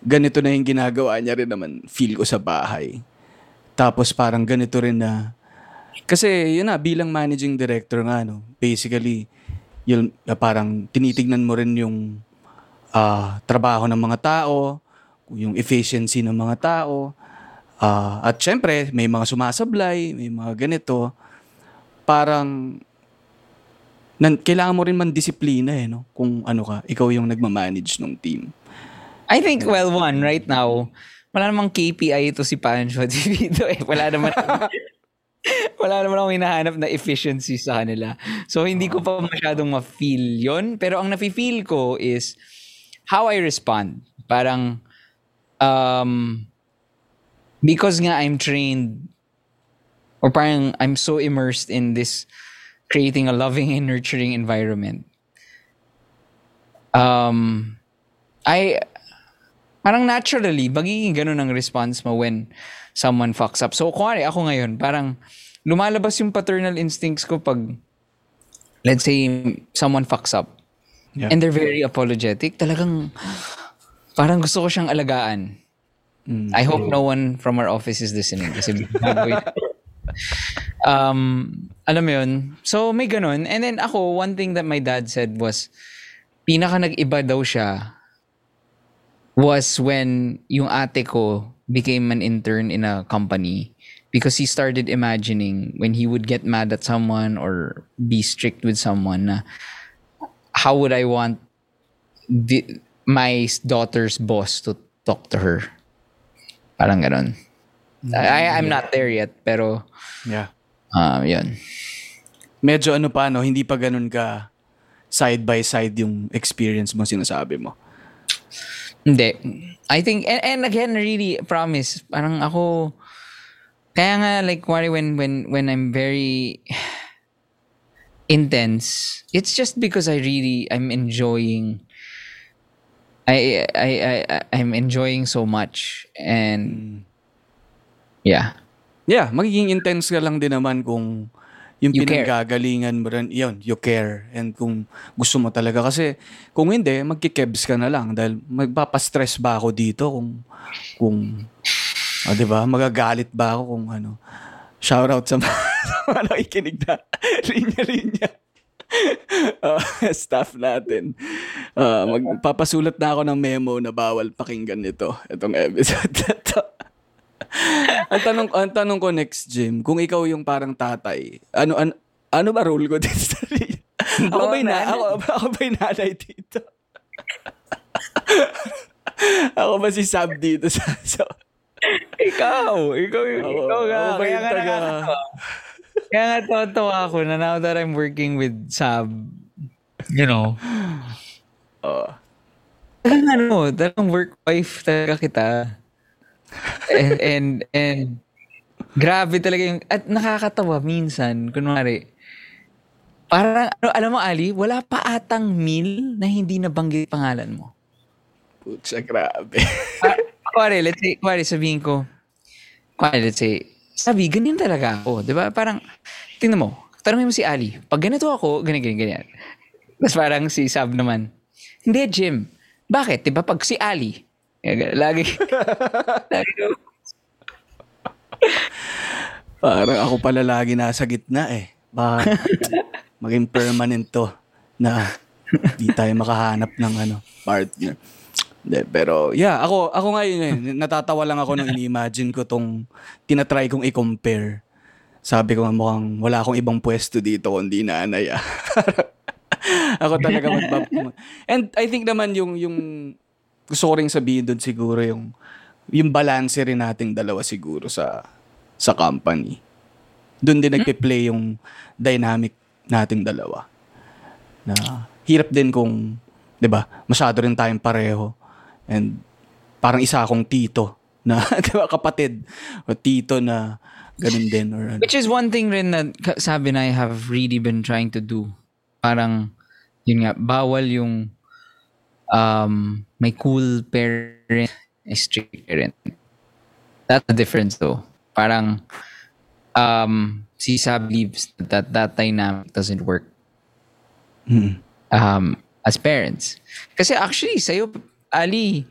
ganito na yung ginagawa niya rin naman, feel ko sa bahay. Tapos parang ganito rin na, kasi yun na, bilang managing director nga, no, basically, yun, parang tinitignan mo rin yung uh, trabaho ng mga tao, yung efficiency ng mga tao, Uh, at syempre, may mga sumasablay, may mga ganito. Parang, nan- kailangan mo rin man disiplina eh, no? Kung ano ka, ikaw yung nagmamanage ng team. I think, well, one, right now, wala namang K P I ito si Pancho at si Vito eh. Wala naman, wala naman akong hinahanap na efficiency sa kanila. So, hindi ko pa masyadong ma-feel yun. Pero ang nafe-feel ko is how I respond. Parang, um... because nga I'm trained or parang I'm so immersed in this creating a loving and nurturing environment. Um, I, parang naturally, magiging ganun ang response mo when someone fucks up. So, kuwari, ako ngayon, parang lumalabas yung paternal instincts ko pag, let's say, someone fucks up. Yeah. And they're very apologetic. Talagang, parang gusto ko siyang alagaan. I hope no one from our office is listening kasi um, alam mo yun. So may ganun. And then ako, one thing that my dad said was pinaka nag-iba daw siya was when yung ate ko became an intern in a company because he started imagining when he would get mad at someone or be strict with someone na how would I want the, my daughter's boss to talk to her. Parang ganun. I, I'm not there yet, pero... Yeah. Um, yun. Medyo ano pa, no? Hindi pa ganun ka side by side yung experience mo, sinasabi mo. Hindi. I think, and, and again, really, promise, parang ako, kaya nga, like, when, when, when I'm very intense, it's just because I really, I'm enjoying, I, I, I, I I'm enjoying so much. And, yeah. Yeah, magiging intense ka lang din naman kung yung you pinagagalingan care. Mo rin, yun, you care. And kung gusto mo talaga. Kasi kung hindi, magkikebs ka na lang. Dahil magpapastress ba ako dito kung, kung oh, diba, magagalit ba ako kung ano. Shoutout sa mga, sa mga nakikinig na linya-linya uh, staff natin. Uh, magpapasulat na ako ng memo na bawal pakinggan nito. Itong episode na to. ang tanong ang tanong ko next, Jim, kung ikaw yung parang tatay, ano an, ano ba role ko dito? ako ba na ako, ako ba nanay dito? Ako ba si Sab dito sa so, ikaw ikaw ako, ikaw ka, ako ba yung kaya taga kaya nga totoo ako na now that I'm working with Sab, you know, oh talagang ano talagang work wife talaga kita. and, and and grabe talaga yung at nakakatawa minsan kunwari parang ano, alam mo Ali, wala pa atang meal na hindi nabanggit pangalan mo. Putsa, grabe. Kunwari, let's say kunwari sabihin ko kunwari let's say sabi ganyan talaga ako, di ba? Parang tingnan mo, tanungin mo si Ali, pag ganito ako, ganyan ganyan ganyan. Tapos parang si Sab naman, hindi Jim, bakit? Di ba pag si Ali lagi. Lagi. Parang ako pala lagi nasa gitna eh. Baka maging permanent to na di tayo makahanap ng ano, partner. De, pero yeah, ako ako ngayon eh, natatawa lang ako nung ini-imagine ko tong tinatry kong i-compare. Sabi ko mukhang wala akong ibang pwesto dito kundi nanay. Ah. Ako talaga magbab- And I think naman yung yung gusto ko rin sabihin doon siguro yung yung balance rin nating dalawa siguro sa sa company. Doon din nagpe-play yung dynamic nating dalawa. Na hirap din kung, 'di ba? Masyado rin tayong pareho. And parang isa akong tito na, 'di ba, kapatid o tito na ganun din or ano. Which is one thing rin na sabi na I have really been trying to do. Parang yun nga, bawal yung Um, may cool parent, a strict parent. That's the difference though. Parang, um, si Sab believes that that dynamic doesn't work. Hmm. Um, as parents. Kasi actually, sa'yo, Ali,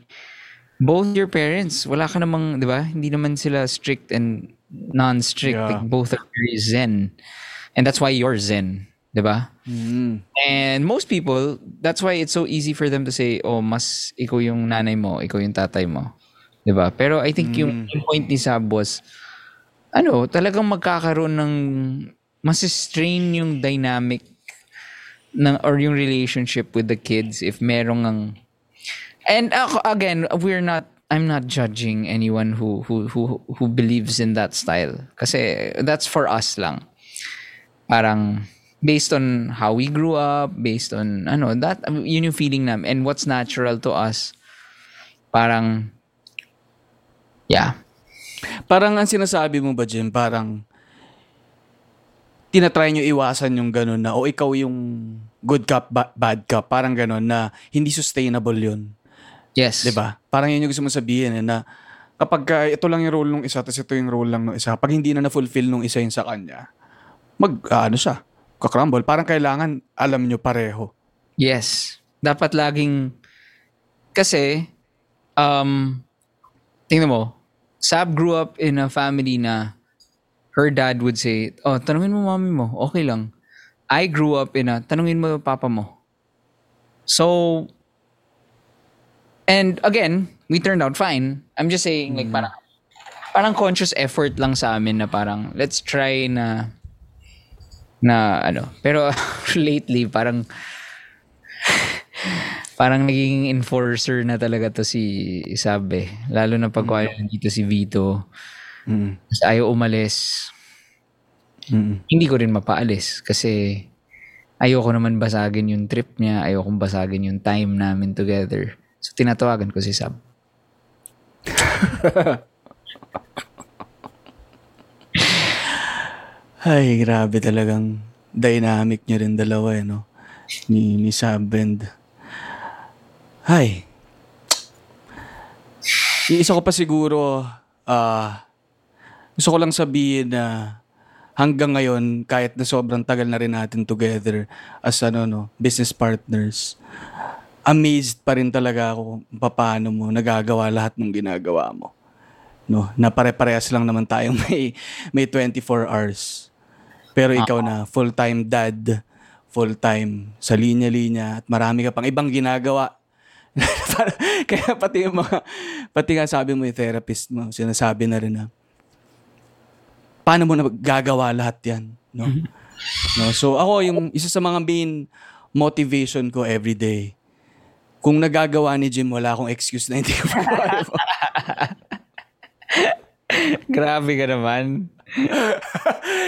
both your parents, wala ka namang, di ba? Hindi naman sila strict and non-strict. Yeah. Like both are very zen. And that's why you're zen. Diba? Mm. And most people, that's why it's so easy for them to say, oh, mas ikaw yung nanay mo, ikaw yung tatay mo. Diba? Pero I think mm. yung, yung point ni Sab was, ano, talagang magkakaroon ng, mas strain yung dynamic ng, or yung relationship with the kids if merong ang, and ako, again, we're not, I'm not judging anyone who, who, who, who believes in that style. Kasi that's for us lang. Parang, based on how we grew up, based on ano that yun yung feeling namin and what's natural to us. Parang yeah, parang ang sinasabi mo ba, Jim, parang tinatry nyo iwasan yung ganun na o ikaw yung good cop ba- bad cop, parang ganun na hindi sustainable yun. Yes, diba? Parang yun yung gusto mong sabihin eh, na kapag uh, ito lang yung role ng isa tapos ito yung role lang ng isa, pag hindi na na-fulfill ng isa yun sa kanya, mag uh, ano siya kakrumble. Parang kailangan alam nyo pareho. Yes. Dapat laging, kasi, um, tingnan mo, Sab grew up in a family na her dad would say, oh, tanungin mo mami mo, okay lang. I grew up in a, tanungin mo papa mo. So, and again, we turned out fine. I'm just saying, like, mm. parang, parang conscious effort lang sa amin na parang, let's try na, na ano, pero lately parang parang naging enforcer na talaga to si Sab eh. Lalo na pag mm-hmm. dito si Vito, mm-hmm. ayaw umalis, mm-hmm. hindi ko rin mapaalis kasi ayoko naman basagin yung trip niya, ayokong basagin yung time namin together. So, tinatawagan ko si Sab. Ay, grabe talagang dynamic nyo rin dalawa, eh, no? Ni, ni Sab and... Ay. Isa ko pa siguro... Uh, gusto ko lang sabihin na... Uh, hanggang ngayon, kahit na sobrang tagal na rin natin together as ano, no, business partners, amazed pa rin talaga ako paano mo nagagawa lahat ng ginagawa mo. No, na pare-parehas lang naman tayong may, may twenty-four hours. Pero ikaw na full-time dad, full-time sa linya-linya, at marami ka pang ibang ginagawa. Kaya pati yung mga, pati nga sabi mo yung therapist mo, sinasabi na rin na, paano mo na gagawa lahat yan? No? No? So ako, yung isa sa mga main motivation ko everyday, kung nagagawa ni Jim, wala akong excuse na hindi ko magawa. Grabe ka naman.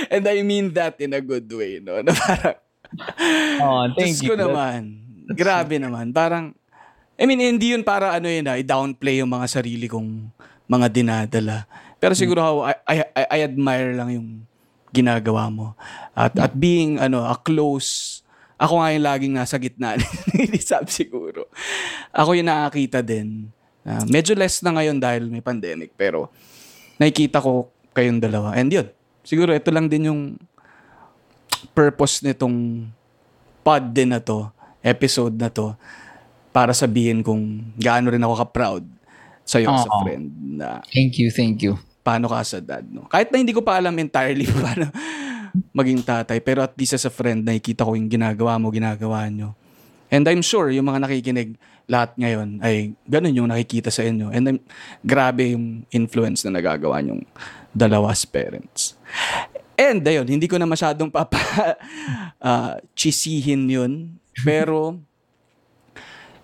And I mean that in a good way. No? Na parang, oh, thank you. Ko naman. Grabe naman. Parang, I mean, hindi yun para ano yun, ha, i-downplay yung mga sarili kong mga dinadala. Pero siguro how I, I I admire lang yung ginagawa mo. At at being ano, a close, ako nga yung laging nasa gitna ni Sab siguro. Ako yung nakakita din. Uh, medyo less na ngayon dahil may pandemic, pero nakikita ko kayong dalawa. And yun, siguro ito lang din yung purpose nitong pod din na to, episode na to, para sabihin kung gaano rin ako ka-proud sa'yo as a friend. Na, thank you, thank you. Paano ka sa dad, no? Kahit na hindi ko pa alam entirely paano maging tatay, pero at least as a friend, nakikita ko yung ginagawa mo, ginagawa nyo. And I'm sure yung mga nakikinig lahat ngayon ay ganun yung nakikita sa inyo. And I'm, grabe yung influence na nagagawa nyong dalawa as parents. And ayun, hindi ko na masyadong papa-chisihin uh, yun. Pero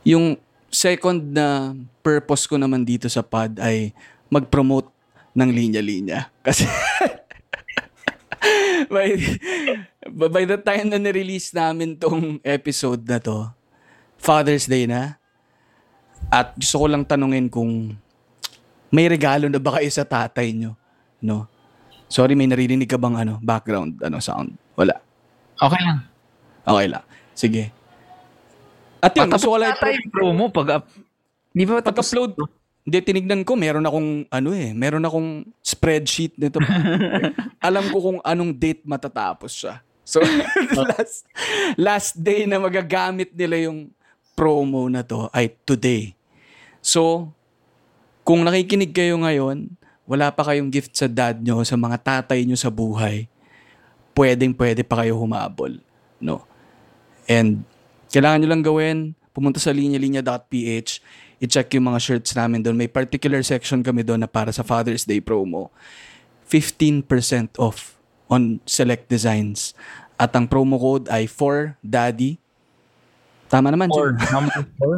yung second na purpose ko naman dito sa pod ay mag-promote ng linya-linya. Kasi by, by the time na nirelease namin tong episode na to, Father's Day na. At gusto ko lang tanungin kung may regalo na ba kayo sa tatay nyo? No? Sorry, may naririnig ka bang ano, background ano, sound? Wala. Okay lang. Okay lang. Sige. At yun, gusto ko lang yung promo pag-up. Di ba pag-upload? Hindi, tinignan ko, meron akong, ano eh, meron akong spreadsheet nito. Alam ko kung anong date matatapos siya. So, last, last day na magagamit nila yung promo na to ay today. So, kung nakikinig kayo ngayon, wala pa kayong gift sa dad nyo, sa mga tatay nyo sa buhay, pwedeng-pwede pa kayo humabol. No? And, kailangan nyo lang gawin, pumunta sa linya-linya.ph, i-check yung mga shirts namin doon. May particular section kami doon na para sa Father's Day promo. fifteen percent off on select designs. At ang promo code ay four daddy. Tama naman. Four. Number four.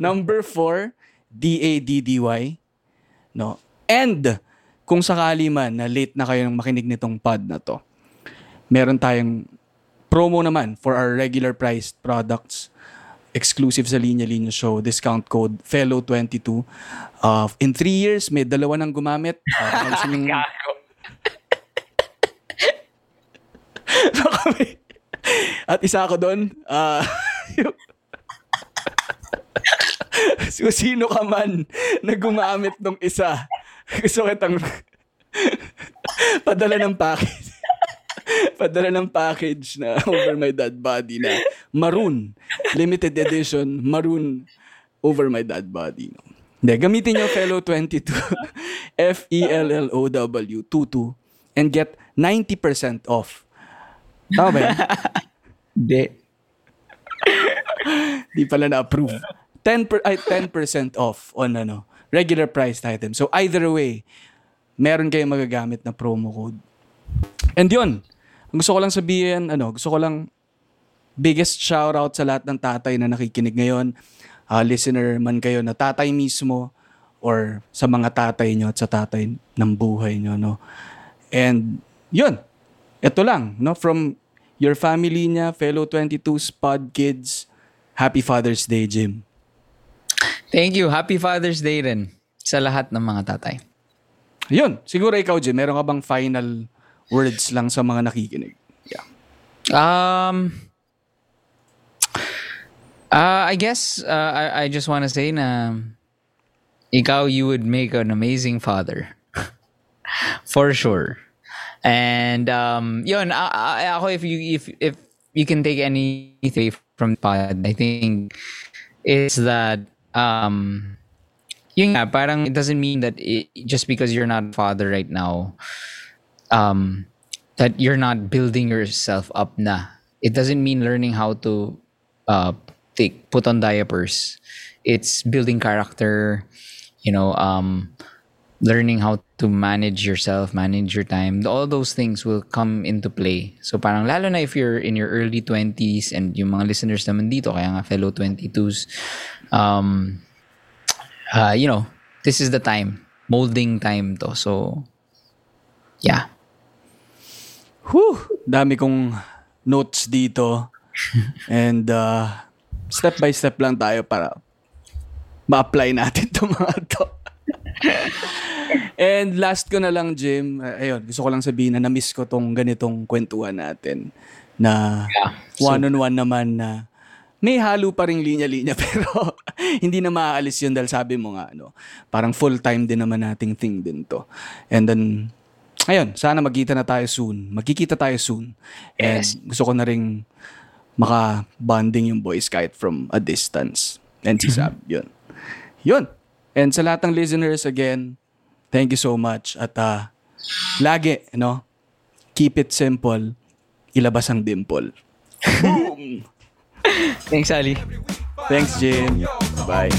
Number four. D A D D Y. No. And kung sakali man na late na kayo ng makinig nitong pod na to, meron tayong promo naman for our regular priced products. Exclusive sa Linya Linya Show, discount code fellow twenty-two. Uh, in three years, may dalawa nang gumamit. Uh, siling... At isa ako doon. Uh, so, sino ka man na gumamit nung isa? Gusto kitang padala ng package. Padala ng package na Over My Dad Body na maroon. Limited edition, maroon Over My Dad Body. Hindi, gamitin nyo fellow twenty-two, F E L L O W twenty-two, and get ninety percent off. Tama ba yan? Hindi. Hindi pala na-approve. ten percent off on ano, regular priced item. So either way, meron kayong magagamit na promo code. And yun, gusto ko lang sabihin, ano, gusto ko lang biggest shoutout sa lahat ng tatay na nakikinig ngayon. Uh, listener man kayo na tatay mismo or sa mga tatay nyo at sa tatay ng buhay nyo. No? And yun, ito lang. No? From your family niya, fellow twenty-two spod kids, Happy Father's Day, Jim. Thank you. Happy Father's Day rin sa lahat ng mga tatay. Yun. Siguro ikaw, Jim, meron ka bang final words lang sa mga nakikinig? Yeah. Um, uh, I guess uh, I, I just want to say na ikaw, you would make an amazing father. For sure. And um, yun, uh, ako, if you, if, if you can take anything from the pod, I think it's that Um, yun nga, parang it doesn't mean that it, just because you're not a father right now, um, that you're not building yourself up na. It doesn't mean learning how to uh, take, put on diapers. It's building character, you know, um, learning how to manage yourself, manage your time. All those things will come into play. So parang lalo na if you're in your early twenties and yung mga listeners naman dito, kaya nga fellow twenty-twos, Um, uh, you know, this is the time. Molding time to. So, yeah. Whew! Dami kong notes dito. And uh, step by step lang tayo para ma-apply natin itong mga to. And last ko na lang, Jim. Ayun, gusto ko lang sabihin na na-miss ko tong ganitong kwentuhan natin. Na yeah, so, one-on-one naman na may halo pa ring linya-linya pero hindi na maaalis yun dahil sabi mo nga ano, parang full-time din naman nating thing din to. And then, ayun, sana magkita na tayo soon. Magkikita tayo soon. And yes, gusto ko na ring maka-bonding yung boys kahit from a distance. And si Sab, yun. Yun. And sa lahat ng listeners, again, thank you so much. At uh, lagi, you know, keep it simple. Ilabas ang dimple. Boom! Thanks, Ali. Thanks, Jim. Bye.